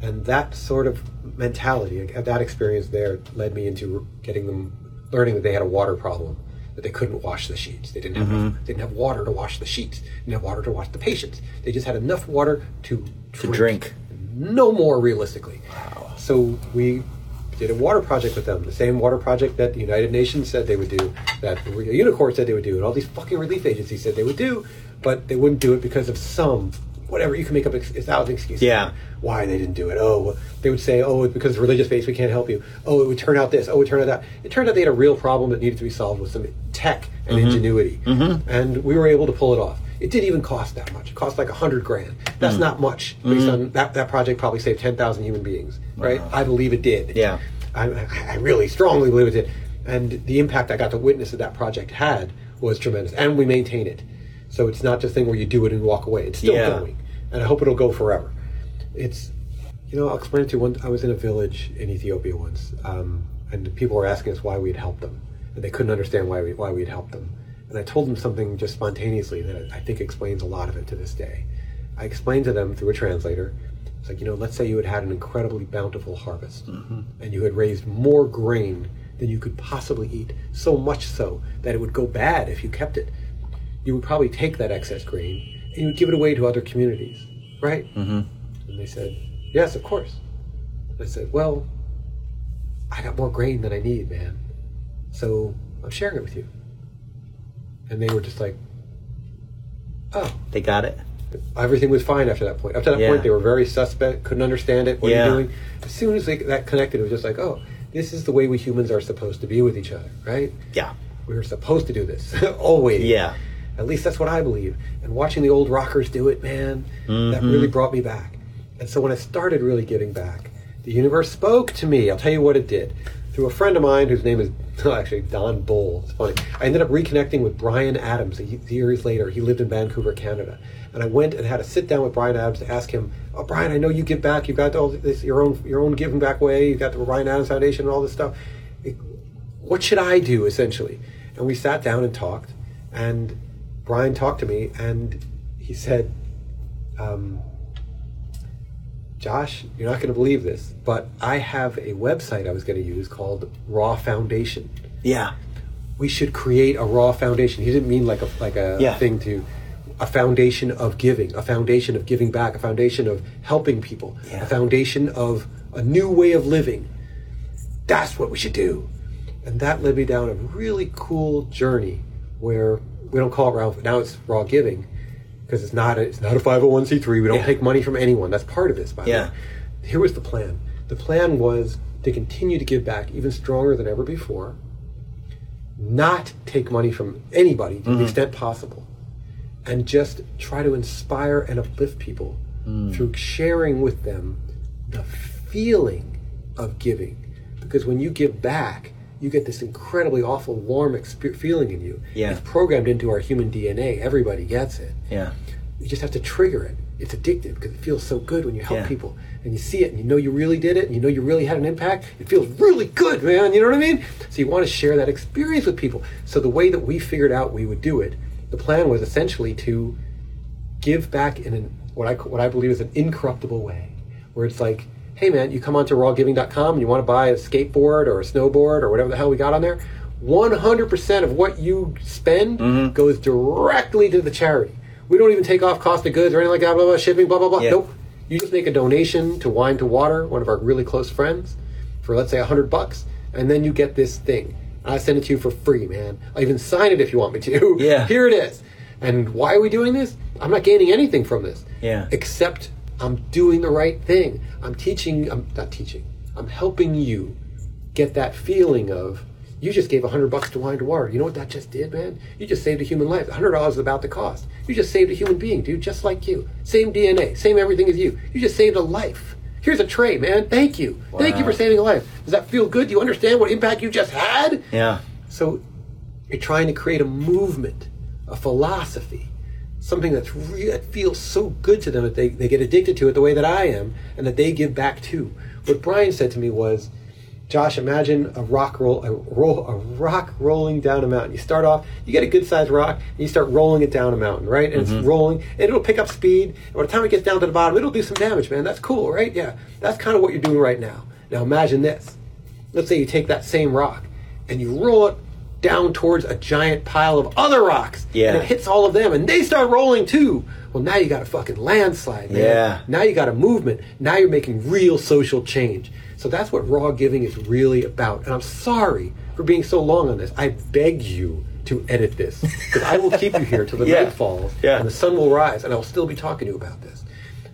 And that sort of mentality, that experience there, led me into getting them, learning that they had a water problem. That they couldn't wash the sheets. They didn't have mm-hmm. enough, they didn't have water to wash the sheets. They didn't have water to wash the patients. They just had enough water to drink. To drink. No more, realistically. Wow. So we did a water project with them. The same water project that the United Nations said they would do, that the Unicorn said they would do, and all these fucking relief agencies said they would do, but they wouldn't do it because of some, whatever, you can make up a thousand excuses. Yeah. Why they didn't do it. Oh, they would say, oh, it's because it's religious based, we can't help you. Oh, it would turn out this. Oh, it would turn out that. It turned out they had a real problem that needed to be solved with some tech and mm-hmm. ingenuity. Mm-hmm. And we were able to pull it off. It didn't even cost that much. It cost like a hundred grand. That's mm. not much. Based mm-hmm. on that, that project probably saved ten thousand human beings, right? Wow. I believe it did. Yeah. I, I really strongly believe it did. And the impact I got to witness that that project had was tremendous. And we maintain it. So it's not just a thing where you do it and walk away. It's still yeah. going. And I hope it'll go forever. It's, you know, I'll explain it to you. One, I was in a village in Ethiopia once, um, and people were asking us why we had helped them. And they couldn't understand why we why we had helped them. And I told them something just spontaneously that I think explains a lot of it to this day. I explained to them through a translator. It's like, you know, let's say you had had an incredibly bountiful harvest, mm-hmm. and you had raised more grain than you could possibly eat, so much so that it would go bad if you kept it. You would probably take that excess grain and you would give it away to other communities, right? Mm-hmm. And they said, yes, of course. I said, well, I got more grain than I need, man. So I'm sharing it with you. And they were just like, oh. They got it. Everything was fine after that point. After that yeah. point, they were very suspect, couldn't understand it, what yeah. are you doing? As soon as they, that connected, it was just like, oh, this is the way we humans are supposed to be with each other, right? Yeah. We were supposed to do this, always. Yeah. At least that's what I believe. And watching the old rockers do it, man, mm-hmm. that really brought me back. And so when I started really giving back, the universe spoke to me. I'll tell you what it did. Through a friend of mine whose name is oh, actually Don Bull. It's funny. I ended up reconnecting with Bryan Adams years later. He lived in Vancouver, Canada. And I went and had a sit down with Bryan Adams to ask him, oh, Bryan, I know you give back. You've got all this, your own your own giving back way. You've got the Bryan Adams Foundation and all this stuff. What should I do, essentially? And we sat down and talked. And Bryan talked to me, and he said, um, Josh, you're not going to believe this, but I have a website I was going to use called Raw Foundation. Yeah. We should create a Raw Foundation. He didn't mean like a like a yeah. thing to... A foundation of giving, a foundation of giving back, a foundation of helping people, yeah. a foundation of a new way of living. That's what we should do. And that led me down a really cool journey where... We don't call it raw, now it's raw giving, because it's not a, it's not a five oh one c three. We don't yeah. take money from anyone. That's part of this, by the yeah. way. Here was the plan. The plan was to continue to give back even stronger than ever before, not take money from anybody to mm-hmm. the extent possible, and just try to inspire and uplift people mm. through sharing with them the feeling of giving. Because when you give back, you get this incredibly awful, warm exp- feeling in you. Yeah. It's programmed into our human D N A. Everybody gets it. Yeah. You just have to trigger it. It's addictive because it feels so good when you help yeah. people. And you see it and you know you really did it and you know you really had an impact. It feels really good, man. You know what I mean? So you want to share that experience with people. So the way that we figured out we would do it, the plan was essentially to give back in an, what I, what I believe is an incorruptible way, where it's like, hey man, you come onto raw giving dot com and you want to buy a skateboard or a snowboard or whatever the hell we got on there, one hundred percent of what you spend mm-hmm. goes directly to the charity. We don't even take off cost of goods or anything like that, blah, blah, shipping, blah, blah, blah. Yeah. Nope. You just make a donation to Wine to Water, one of our really close friends, for let's say a hundred bucks, and then you get this thing. I send it to you for free, man. I'll even sign it if you want me to. Yeah. Here it is. And why are we doing this? I'm not gaining anything from this. Yeah. Except I'm doing the right thing. I'm teaching, I'm not teaching, I'm helping you get that feeling of, you just gave one hundred bucks to Wine to Water. You know what that just did, man? You just saved a human life. one hundred dollars is about the cost. You just saved a human being, dude, just like you. Same D N A, same everything as you. You just saved a life. Here's a tray, man. Thank you. Wow. Thank you for saving a life. Does that feel good? Do you understand what impact you just had? Yeah. So you're trying to create a movement, a philosophy, something that's re- that feels so good to them that they, they get addicted to it the way that I am, and that they give back to. What Bryan said to me was, Josh, imagine a rock roll, a roll, a rock rolling down a mountain. You start off, you get a good sized rock, and you start rolling it down a mountain, right? And mm-hmm. it's rolling, and it'll pick up speed. And by the time it gets down to the bottom, it'll do some damage, man. That's cool, right? Yeah, that's kind of what you're doing right now. Now imagine this. Let's say you take that same rock, and you roll it down towards a giant pile of other rocks. Yeah. And it hits all of them, and they start rolling too. Well, now you got a fucking landslide, man. Yeah. Now you got a movement. Now you're making real social change. So that's what raw giving is really about. And I'm sorry for being so long on this. I beg you to edit this, because I will keep you here till the yeah. night falls yeah. and the sun will rise, and I will still be talking to you about this.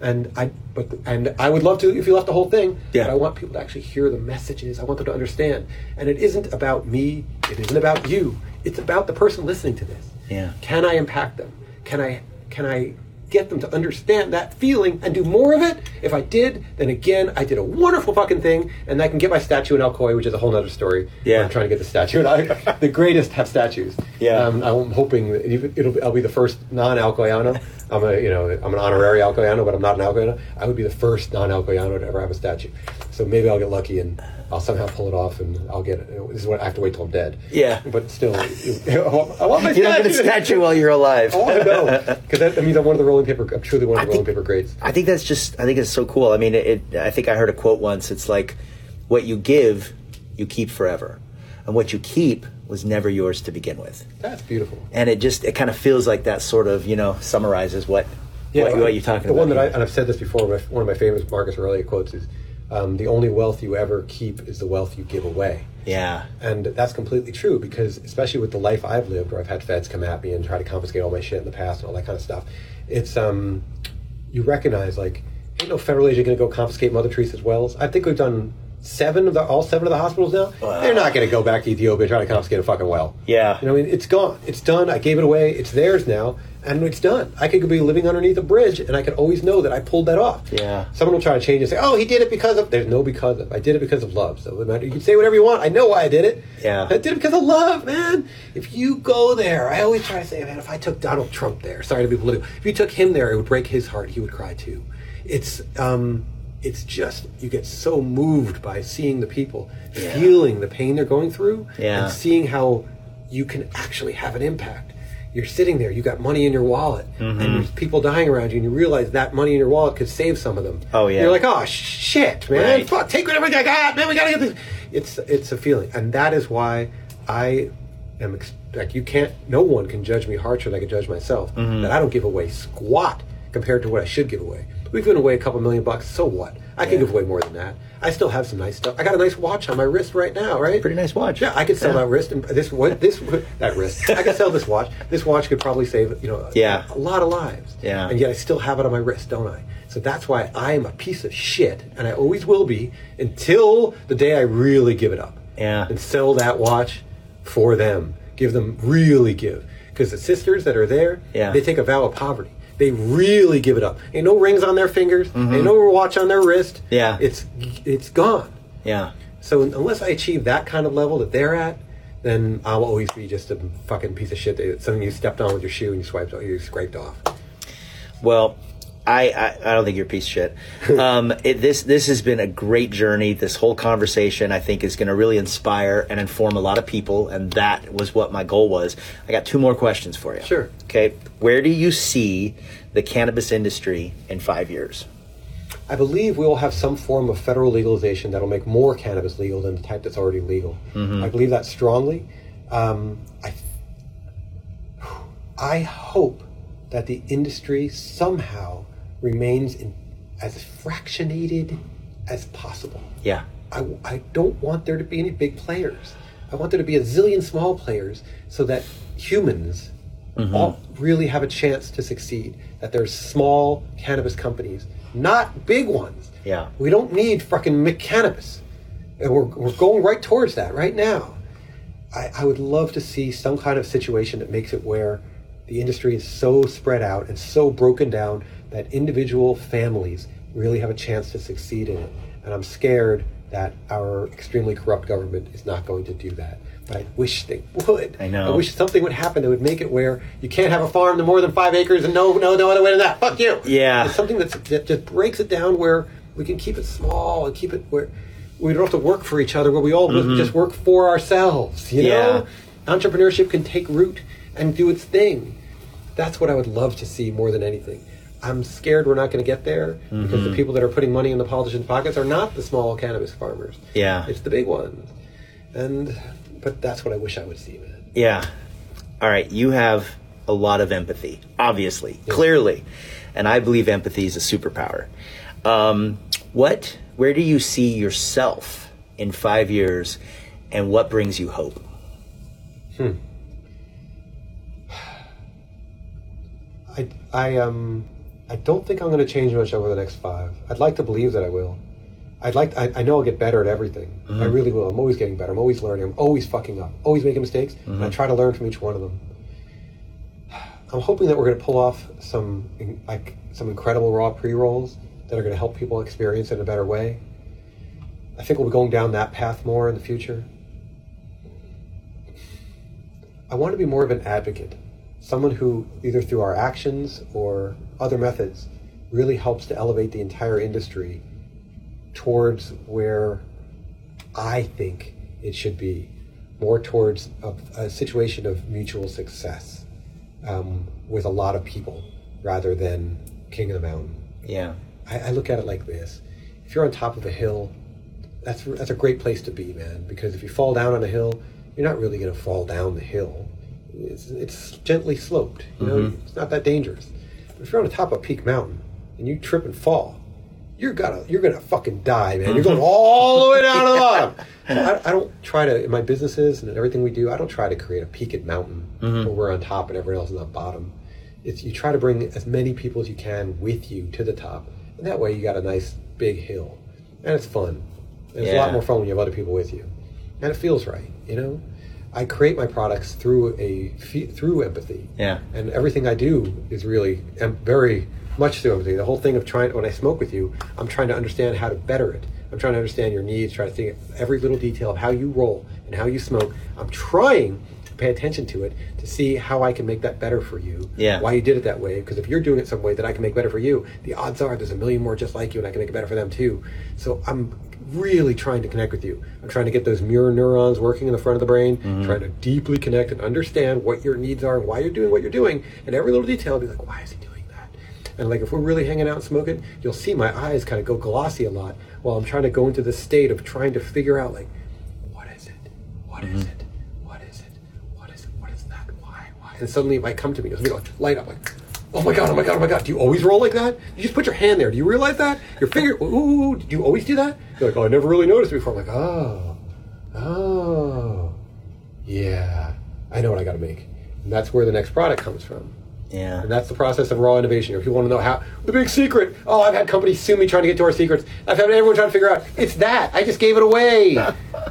And I, but the, and I would love to if you left the whole thing. Yeah. But I want people to actually hear the messages. I want them to understand. And it isn't about me. It isn't about you. It's about the person listening to this. Yeah. Can I impact them? Can I? Can I get them to understand that feeling and do more of it? If I did, then again, I did a wonderful fucking thing, and I can get my statue in Alcoy, which is a whole other story. Yeah. I'm trying to get the statue. And I, the greatest have statues. Yeah. Um, I'm hoping that it'll, I'll be the first non-Alcoyano. I'm a, you know, I'm an honorary Alcoyano, but I'm not an Alcoyano. I would be the first non-Alcoyano to ever have a statue. So maybe I'll get lucky and I'll somehow pull it off, and I'll get it. This is what I have to wait till I'm dead. Yeah. But still, I want, I want my statue. You don't get a statue while you're alive. I want to know, because that, that means I'm one of the rolling paper. I'm truly one of the think, rolling paper greats. I think that's just. I think it's so cool. I mean, it, it. I think I heard a quote once. It's like, what you give, you keep forever, and what you keep was never yours to begin with. That's beautiful. And it just. It kind of feels like that. Sort of. You know, summarizes what. Yeah. What, I, what you're talking the about. The one that I, and I've said this before. One of my famous Marcus Aurelius quotes is, Um, the only wealth you ever keep is the wealth you give away. Yeah. And that's completely true, because especially with the life I've lived, where I've had feds come at me and try to confiscate all my shit in the past and all that kind of stuff, it's, um, you recognize, like, ain't no federal agent going to go confiscate Mother Teresa's wells. I think we've done seven of the, all seven of the hospitals now. Wow. They're not going to go back to Ethiopia and try to confiscate a fucking well. Yeah. You know what I mean? It's gone. It's done. I gave it away. It's theirs now. And it's done. I could be living underneath a bridge, and I could always know that I pulled that off. Yeah. Someone will try to change and say, "Oh, he did it because of." There's no because of. I did it because of love. So you can say whatever you want. I know why I did it. Yeah. I did it because of love, man. If you go there, I always try to say, man, if I took Donald Trump there, sorry to be political, if you took him there, it would break his heart. He would cry too. It's um, it's just you get so moved by seeing the people, yeah. feeling the pain they're going through, yeah. and seeing how you can actually have an impact. You're sitting there, you got money in your wallet, mm-hmm. and there's people dying around you, and you realize that money in your wallet could save some of them. Oh, yeah. And you're like, oh, shit, man. Right. Fuck, take whatever I got, man. We got to get this. It's, it's a feeling. And that is why I am, like, you can't, no one can judge me harsher than I can judge myself. Mm-hmm. That I don't give away squat compared to what I should give away. We've given away a couple million bucks, so what? I yeah. can give away more than that. I still have some nice stuff. I got a nice watch on my wrist right now, right? Pretty nice watch. Yeah, I could sell yeah. that wrist and this what this that wrist. I could sell this watch. This watch could probably save, you know, yeah. a, a lot of lives. Yeah. And yet I still have it on my wrist, don't I? So that's why I am a piece of shit, and I always will be until the day I really give it up. Yeah. And sell that watch for them. Give them really give. Because the sisters that are there, yeah. they take a vow of poverty. They really give it up. Ain't no rings on their fingers. Mm-hmm. Ain't no watch on their wrist. Yeah. It's it's gone. Yeah. So unless I achieve that kind of level that they're at, then I'll always be just a fucking piece of shit. It's something you stepped on with your shoe and you swiped, you scraped off. Well, I, I, I don't think you're a piece of shit. um, it, this this has been a great journey. This whole conversation, I think, is going to really inspire and inform a lot of people, and that was what my goal was. I got two more questions for you. Sure. Okay. Where do you see the cannabis industry in five years? I believe we will have some form of federal legalization that will make more cannabis legal than the type that's already legal. Mm-hmm. I believe that strongly. Um, I, I hope that the industry somehow remains in, as fractionated as possible. Yeah. I, I don't want there to be any big players. I want there to be a zillion small players so that humans mm-hmm. all really have a chance to succeed. That there's small cannabis companies, not big ones. Yeah. We don't need fucking McCannabis. And we're, we're going right towards that right now. I, I would love to see some kind of situation that makes it where the industry is so spread out and so broken down that individual families really have a chance to succeed in it. And I'm scared that our extremely corrupt government is not going to do that. But I wish they would. I know. I wish something would happen that would make it where you can't have a farm to more than five acres and no no, no other way than that. Fuck you. Yeah. It's something that's, that just breaks it down where we can keep it small and keep it where we don't have to work for each other, where we all mm-hmm. just work for ourselves, you know? Yeah. Entrepreneurship can take root and do its thing. That's what I would love to see more than anything. I'm scared we're not going to get there mm-hmm. because the people that are putting money in the politicians' pockets are not the small cannabis farmers. Yeah. It's the big ones. And, but that's what I wish I would see, man. Yeah. All right. You have a lot of empathy, obviously, yeah. clearly. And I believe empathy is a superpower. Um, what, where do you see yourself in five years and what brings you hope? Hmm. I, I, um... I don't think I'm going to change much over the next five. I'd like to believe that I will. I'd like to, I, I know I'll get better at everything. Mm-hmm. I really will. I'm always getting better. I'm always learning. I'm always fucking up. Always making mistakes. Mm-hmm. And I try to learn from each one of them. I'm hoping that we're going to pull off some like some incredible raw pre-rolls that are going to help people experience it in a better way. I think we'll be going down that path more in the future. I want to be more of an advocate. Someone who, either through our actions or other methods, really helps to elevate the entire industry towards where I think it should be, more towards a, a situation of mutual success um, with a lot of people rather than king of the mountain. Yeah. I, I look at it like this. If you're on top of a hill, that's that's a great place to be, man, because if you fall down on a hill, you're not really going to fall down the hill. It's, it's gently sloped, you know, mm-hmm. it's not that dangerous. But if you're on the top of Peak Mountain and you trip and fall, you're gonna you're gonna fucking die, man. You're going all the way down to the bottom. I, I don't try to, in my businesses and everything we do, I don't try to create a peak and mountain mm-hmm. where we're on top and everyone else is on the bottom. It's you try to bring as many people as you can with you to the top, and that way you got a nice big hill, and it's fun. And yeah. It's a lot more fun when you have other people with you, and it feels right, you know. I create my products through a through empathy. Yeah. And everything I do is really very much through empathy. The whole thing of trying, when I smoke with you, I'm trying to understand how to better it. I'm trying to understand your needs, trying to think every little detail of how you roll and how you smoke. I'm trying to pay attention to it to see how I can make that better for you. Yeah. Why you did it that way. Because if you're doing it some way that I can make better for you, the odds are there's a million more just like you and I can make it better for them too. So I'm really trying to connect with you. I'm trying to get those mirror neurons working in the front of the brain, mm-hmm. trying to deeply connect and understand what your needs are and why you're doing what you're doing. And every little detail, I'll be like, why is he doing that? And like, if we're really hanging out and smoking, you'll see my eyes kind of go glossy a lot while I'm trying to go into this state of trying to figure out, like, what is it? What mm-hmm. is it? What is it? What is it? What is that? Why? Why? And suddenly it might come to me. It'll be like, light up, like, oh my God, oh my God, oh my God. Do you always roll like that? You just put your hand there. Do you realize that? Your finger, ooh, do you always do that? You're like, oh, I never really noticed before. I'm like, oh, oh, yeah, I know what I got to make. And that's where the next product comes from. Yeah. And that's the process of raw innovation. If you want to know how, the big secret. Oh, I've had companies sue me trying to get to our secrets. I've had everyone trying to figure out, it's that. I just gave it away.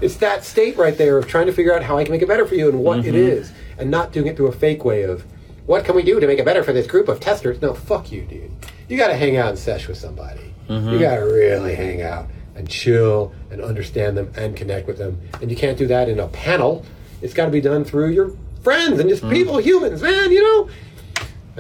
It's that state right there of trying to figure out how I can make it better for you and what mm-hmm. it is. And not doing it through a fake way of, what can we do to make it better for this group of testers? No, fuck you, dude. You got to hang out and sesh with somebody. Mm-hmm. You got to really hang out and chill and understand them and connect with them. And you can't do that in a panel. It's got to be done through your friends and just mm-hmm. people, humans, man, you know?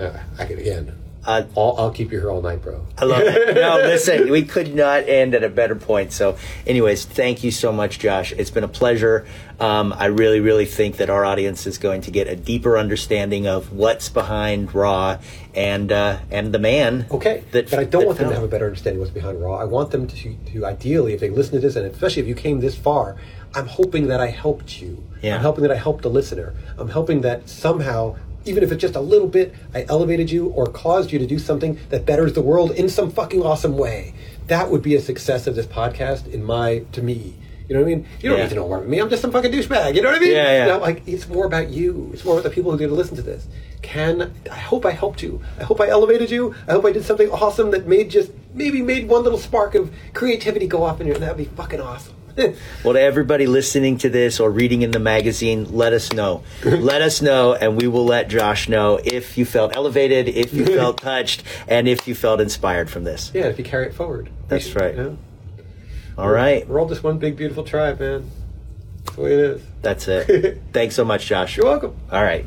Uh, I could, again, uh, I'll, I'll keep you here all night, bro. I love it. No, listen, we could not end at a better point. So anyways, thank you so much, Josh. It's been a pleasure. Um, I really, really think that our audience is going to get a deeper understanding of what's behind Raw and uh, and the man. Okay, that, but I don't want them to have a better understanding of what's behind Raw. I want them to, to ideally, if they listen to this, and especially if you came this far, I'm hoping that I helped you. Yeah. I'm hoping that I helped the listener. I'm hoping that somehow, even if it's just a little bit, I elevated you or caused you to do something that betters the world in some fucking awesome way. That would be a success of this podcast in my, to me. You know what I mean? You don't yeah. need to know more about me. I'm just some fucking douchebag. You know what I mean? Yeah, yeah. You know, like, it's more about you. It's more about the people who are going to listen to this. Can I hope I helped you. I hope I elevated you. I hope I did something awesome that made just maybe made one little spark of creativity go off in your. That'd be fucking awesome. Well, to everybody listening to this or reading in the magazine, let us know. Let us know, and we will let Josh know if you felt elevated, if you felt touched, and if you felt inspired from this. Yeah, if you carry it forward. That's right. You know? All right. We're all just one big, beautiful tribe, man. That's the way it is. That's it. Thanks so much, Josh. You're welcome. All right.